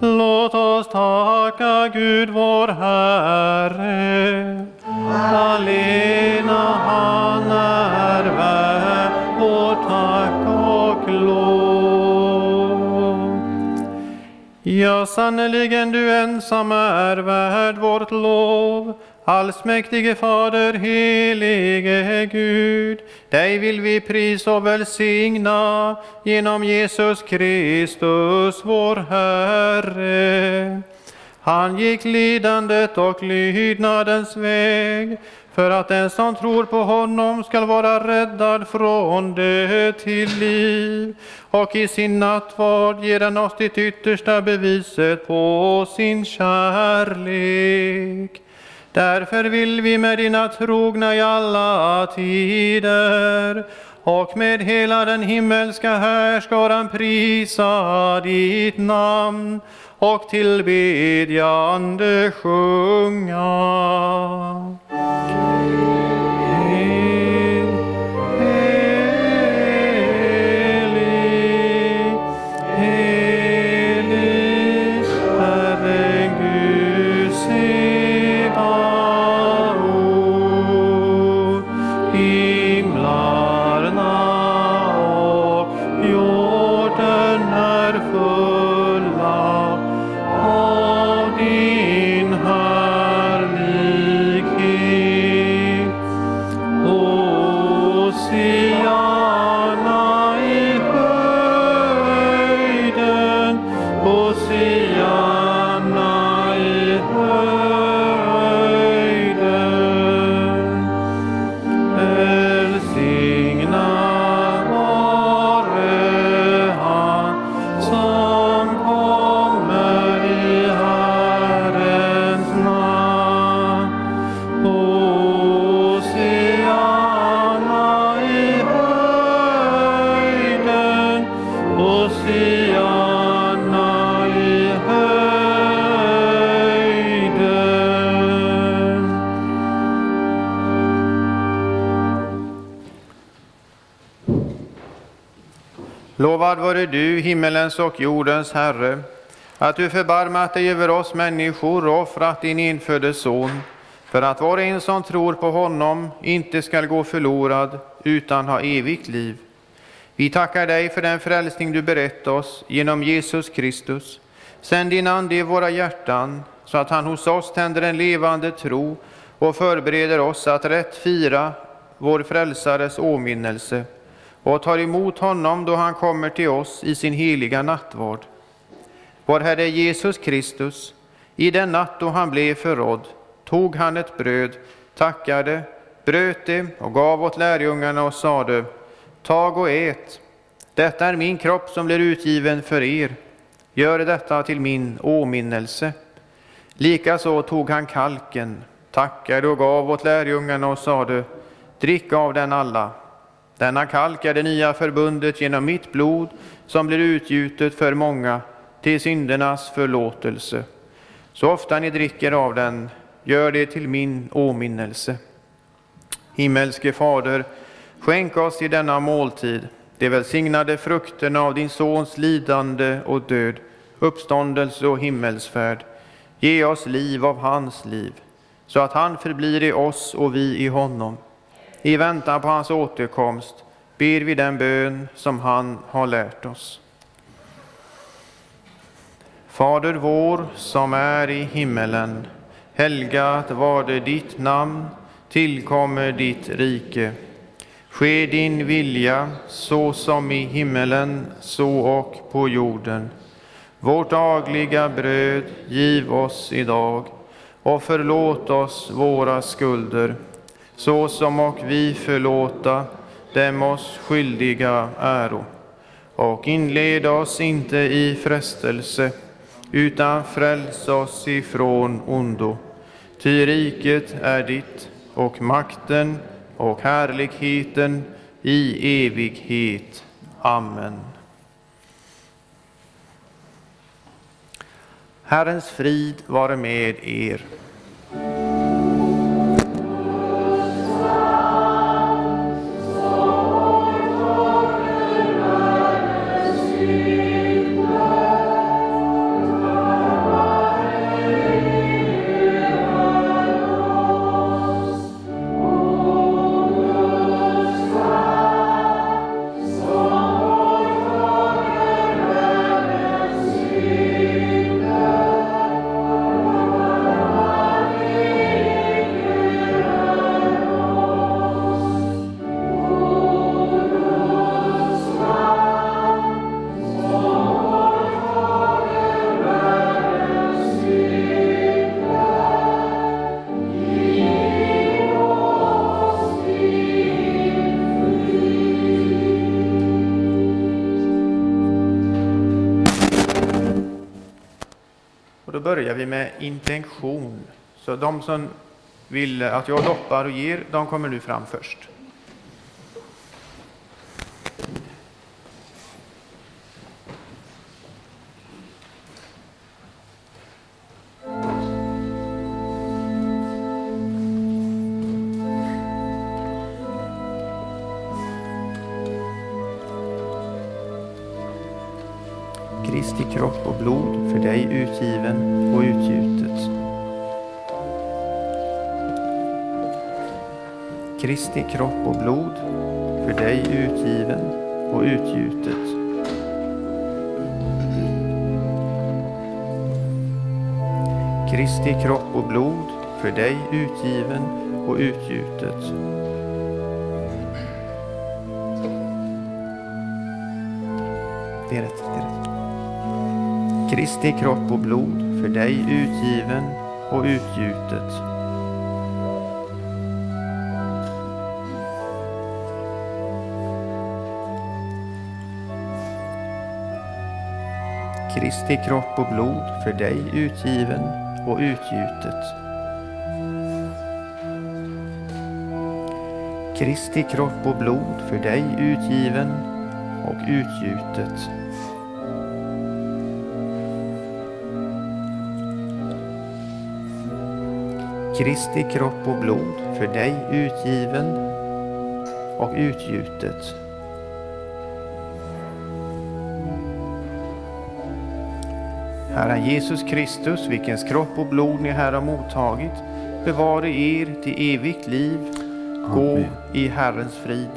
Låt oss tacka Gud vår Herre. Allena han är värd vår tack och lov. Ja, sannerligen du ensam är värd vårt lov. Allsmäktige Fader, helige Gud, dig vill vi prisa och välsigna genom Jesus Kristus vår Herre. Han gick lidandet och lydnadens väg, för att den som tror på honom skall vara räddad från död till liv. Och i sin nattvard ger han oss det yttersta beviset på sin kärlek. Därför vill vi med dina trogna i alla tider och med hela den himmelska härskaran prisa ditt namn och tillbedjande sjunga. Lovad vare du, himmelens och jordens Herre, att du förbarmat dig över oss människor och offrat din infödde son, för att var en som tror på honom inte skall gå förlorad utan ha evigt liv. Vi tackar dig för den frälsning du berett oss genom Jesus Kristus. Sänd din ande i våra hjärtan så att han hos oss tänder en levande tro och förbereder oss att rätt fira vår frälsares åminnelse och tar emot honom då han kommer till oss i sin heliga nattvard. Vår Herre Jesus Kristus, i den natt då han blev förrådd, tog han ett bröd, tackade, bröt det och gav åt lärjungarna och sade: Tag och ät, detta är min kropp som blir utgiven för er. Gör detta till min åminnelse. Likaså tog han kalken, tackade och gav åt lärjungarna och sade: Drick av den alla. Denna kalk är det nya förbundet genom mitt blod som blir utgjutet för många till syndernas förlåtelse. Så ofta ni dricker av den, gör det till min åminnelse. Himmelske Fader, skänk oss i denna måltid de välsignade frukterna av din sons lidande och död, uppståndelse och himmelsfärd. Ge oss liv av hans liv, så att han förblir i oss och vi i honom. I väntan på hans återkomst ber vi den bön som han har lärt oss. Fader vår som är i himmelen, helgat varde ditt namn, tillkommer ditt rike. Ske din vilja så som i himmelen, så och på jorden. Vårt dagliga bröd giv oss idag och förlåt oss våra skulder, så som och vi förlåta dem oss skyldiga äro. Och inled oss inte i frestelse, utan fräls oss ifrån ondo. Ty riket är ditt, och makten och härligheten i evighet. Amen. Herrens frid vare med er. Börjar vi med intention. Så de som vill att jag doppar och ger, de kommer nu fram först. Kristi kropp och blod för dig utgiven och utgjutet. Kristi kropp och blod för dig utgiven och utgjutet. Kristi kropp och blod för dig utgiven och utgjutet. Det är rätt, det är rätt. Kristi kropp och blod för dig utgiven och utgjutet. Kristi kropp och blod för dig utgiven och utgjutet. Kristi kropp och blod för dig utgiven och utgjutet. Kristi kropp och blod för dig utgiven och utgjutet. Herren Jesus Kristus, vilkens kropp och blod ni här har mottagit, bevare er till evigt liv. Gå Amen. I Herrens frid.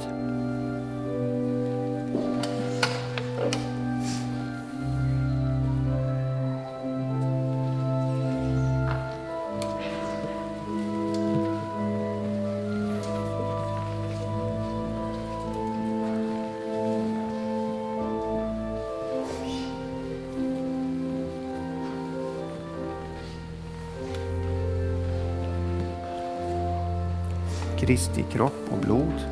Kristi kropp och blod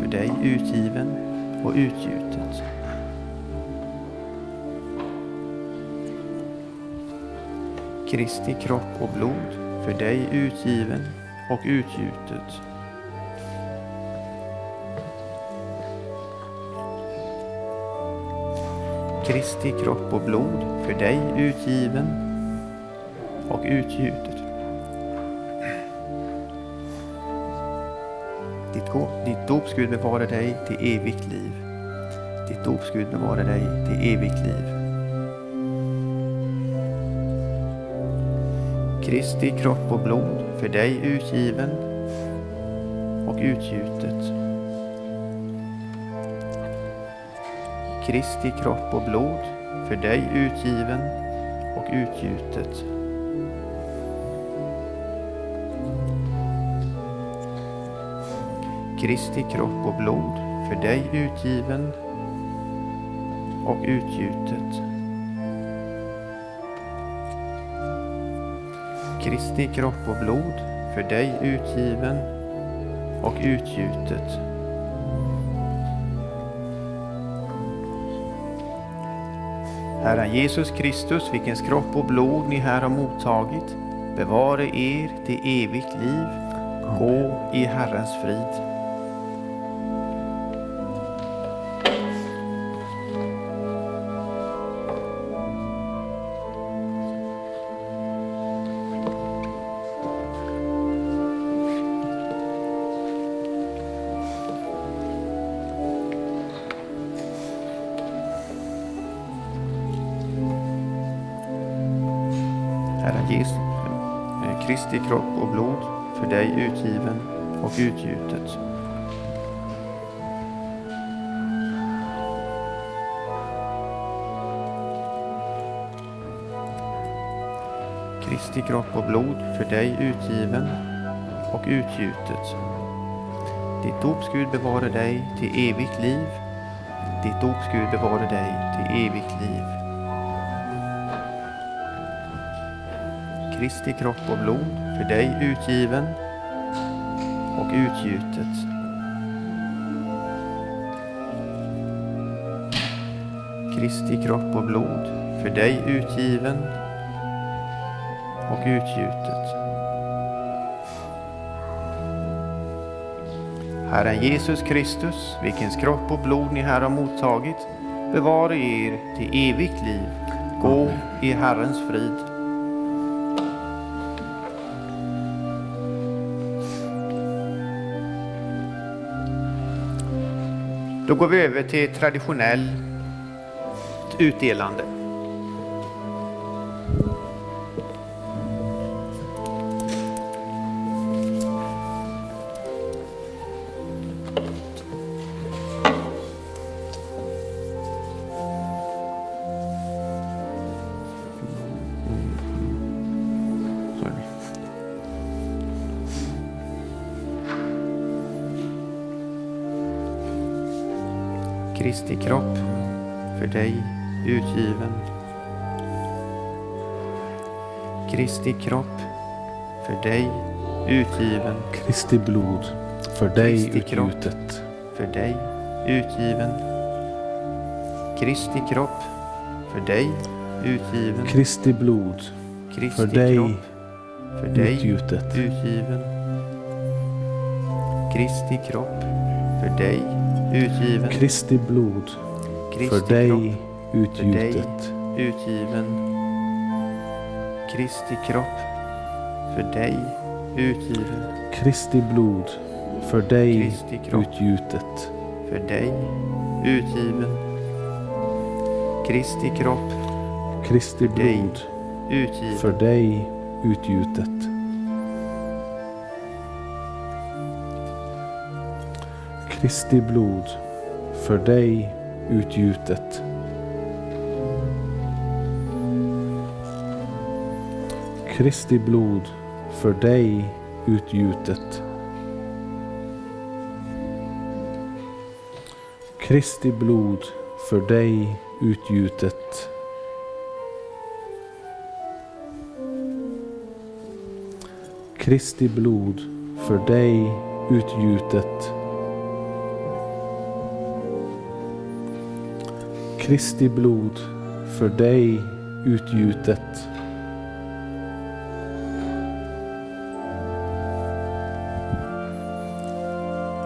för dig utgiven och utgjutet. Kristi kropp och blod för dig utgiven och utgjutet. Kristi kropp och blod för dig utgiven och utgjutet. Ditt dops Gud bevara dig till evigt liv. Ditt dops Gud bevara dig till evigt liv. Kristi kropp och blod för dig utgiven och utgjutet. Kristi kropp och blod för dig utgiven och utgjutet. Kristi kropp och blod för dig utgiven och utgjutet. Kristi kropp och blod för dig utgiven och utgjutet. Herren Jesus Kristus, vilkens kropp och blod ni här har mottagit, bevare er till evigt liv. Gå i Herrens frid. är Jesu Kristi kropp och blod för dig utgiven och utgjutet. Kristi kropp och blod för dig utgiven och utgjutet. Ditt dops Gud bevare dig till evigt liv. Ditt dops Gud bevare dig till evigt liv. Kristi kropp och blod för dig utgiven och utgjutet. Kristi kropp och blod för dig utgiven och utgjutet. Herren Jesus Kristus, vilkens kropp och blod ni här har mottagit, bevara er till evigt liv. Gå i Herrens frid. Då går vi över till traditionellt utdelande. Kristi kropp för dig utgiven. Kristi kropp för dig utgiven. Kristi blod för dig utgjutet. För dig utgiven. Kristi kropp för dig utgiven. Kristi blod för dig för dig utgjutet. Utgiven. Kristi kropp för dig utgiven. Kristi blod Kristi för dig utgjutet. Utgiven. Kristi kropp för dig utgiven. Kristi blod för dig utgjutet. För dig utgiven. Kristi kropp. Kristi blod utgiven. För dig utgjutet. Kristi blod för dig utgjutet. Kristi blod för dig utgjutet. Kristi blod för dig utgjutet. Kristi blod för dig utgjutet. Kristi blod för dig utgjutet.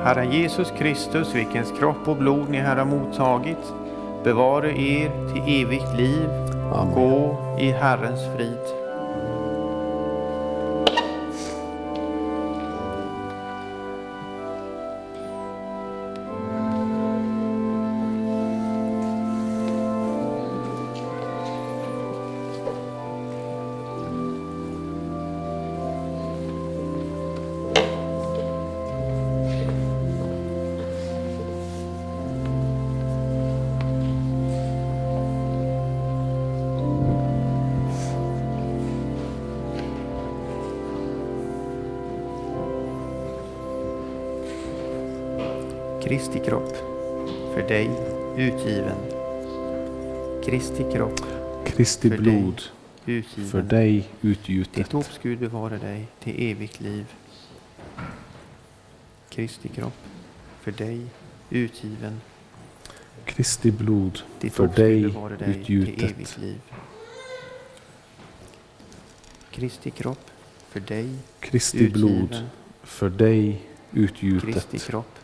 Herren Jesus Kristus, vilkens kropp och blod ni här har mottagit, bevara er till evigt liv. Amen. Gå i Herrens frid. Kristi kropp för dig utgiven. Kristi kropp. Kristi blod för dig utgjutet. Ditt dops Gud bevara dig till evigt liv. Kristi kropp för dig utgiven. Kristi blod för dig utgjutet. Kristi kropp för dig utgiven. Kristi blod för dig utgjutet. Kristi kropp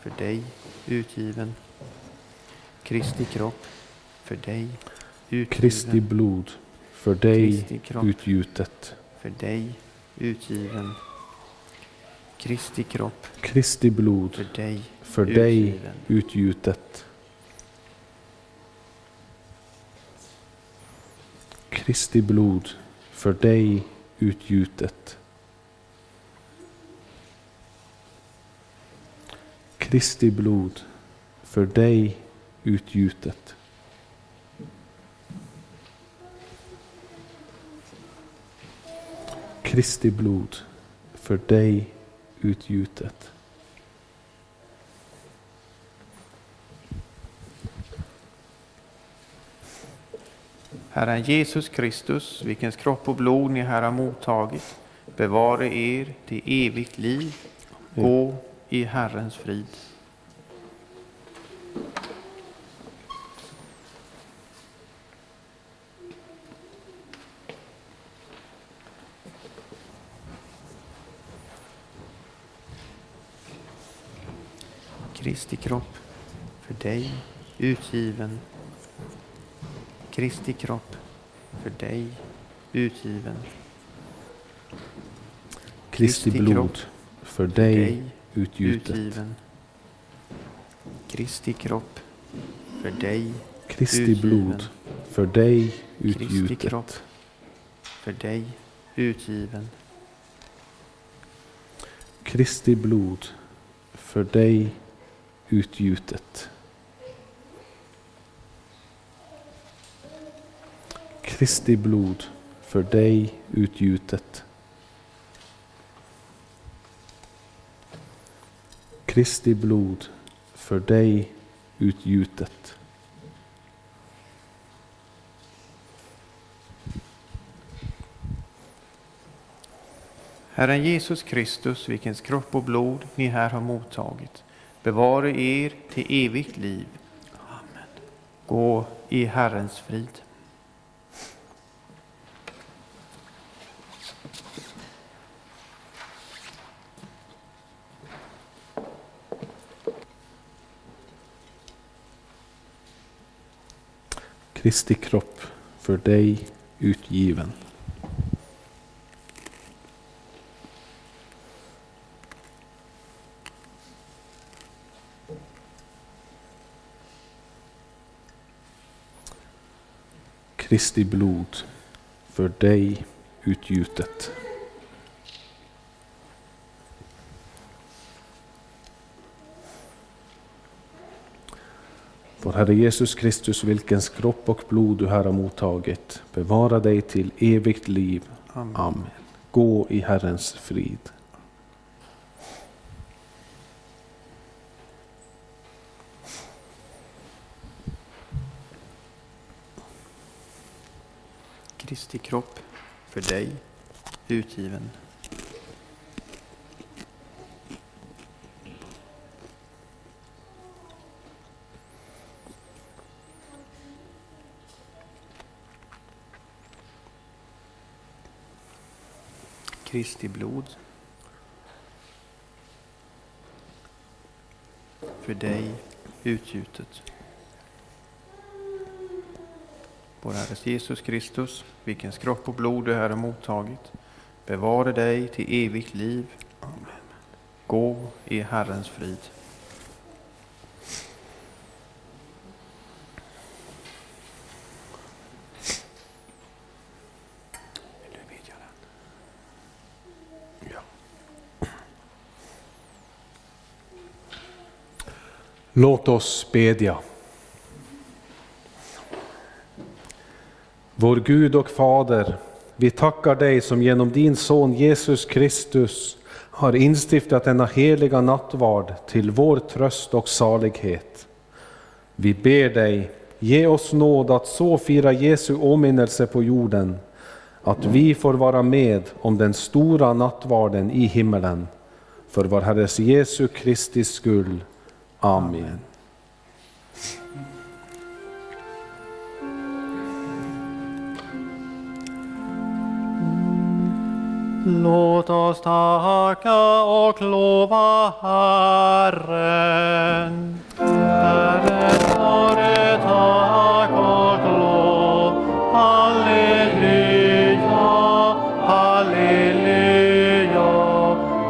för dig utgiven. Kristi kropp för dig utgiven. Kristi blod för dig utgjutet. För dig utgiven. Kristi kropp. Kristi blod för dig för dig utgjutet. Kristi blod för dig utgjutet. Kristi blod för dig utgjutet. Kristi blod för dig utgjutet. Herren Jesus Kristus, vilkens kropp och blod ni här har mottagit, bevare er till evigt liv. Gå i Herrens frid. Kristi kropp för dig utgiven. Kristi kropp för dig utgiven. Kristi blod för dig utgjutet. Kristi kropp för dig. Kristi blod för dig utgjutet. Kristi kropp för dig utgiven. Kristi blod för dig utgjutet. Kristi blod för dig utgjutet. Kristi blod för dig utgjutet. Herren Jesus Kristus, vilkens kropp och blod ni här har mottagit, bevare er till evigt liv. Amen. Gå i Herrens frid. Kristi kropp för dig utgiven. Kristi blod för dig utgjutet. Vår Herre Jesus Kristus, vilkens kropp och blod du här har mottagit, bevara dig till evigt liv. Amen. Amen. Gå i Herrens frid. Kristi kropp för dig utgiven. Kristi blod för dig utgjutet. Vår Herre Jesus Kristus, vilkens kropp och blod du här har mottagit, bevare dig till evigt liv. Amen. Gå i Herrens frid. Låt oss bedja. Vår Gud och Fader, vi tackar dig som genom din son Jesus Kristus har instiftat denna heliga nattvard till vår tröst och salighet. Vi ber dig, ge oss nåd att så fira Jesu åminnelse på jorden, att vi får vara med om den stora nattvarden i himmelen, för vår Herres Jesu Kristi skull. Amen. Låt oss tacka och lova Herren. Herren vare tack och lov. Halleluja, halleluja,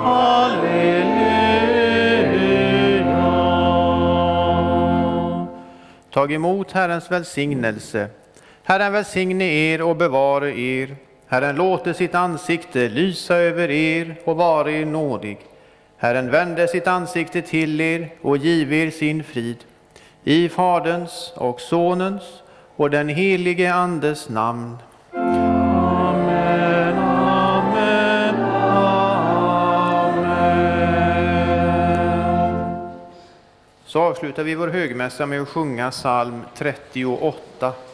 halleluja. Tag emot Herrens välsignelse. Herren välsigne er och bevare er. Herren låter sitt ansikte lysa över er och vara er nådig. Herren vänder sitt ansikte till er och giver er sin frid. I Faderns och Sonens och den helige Andes namn. Amen, amen, amen. Så avslutar vi vår högmässa med att sjunga psalm trettioåtta.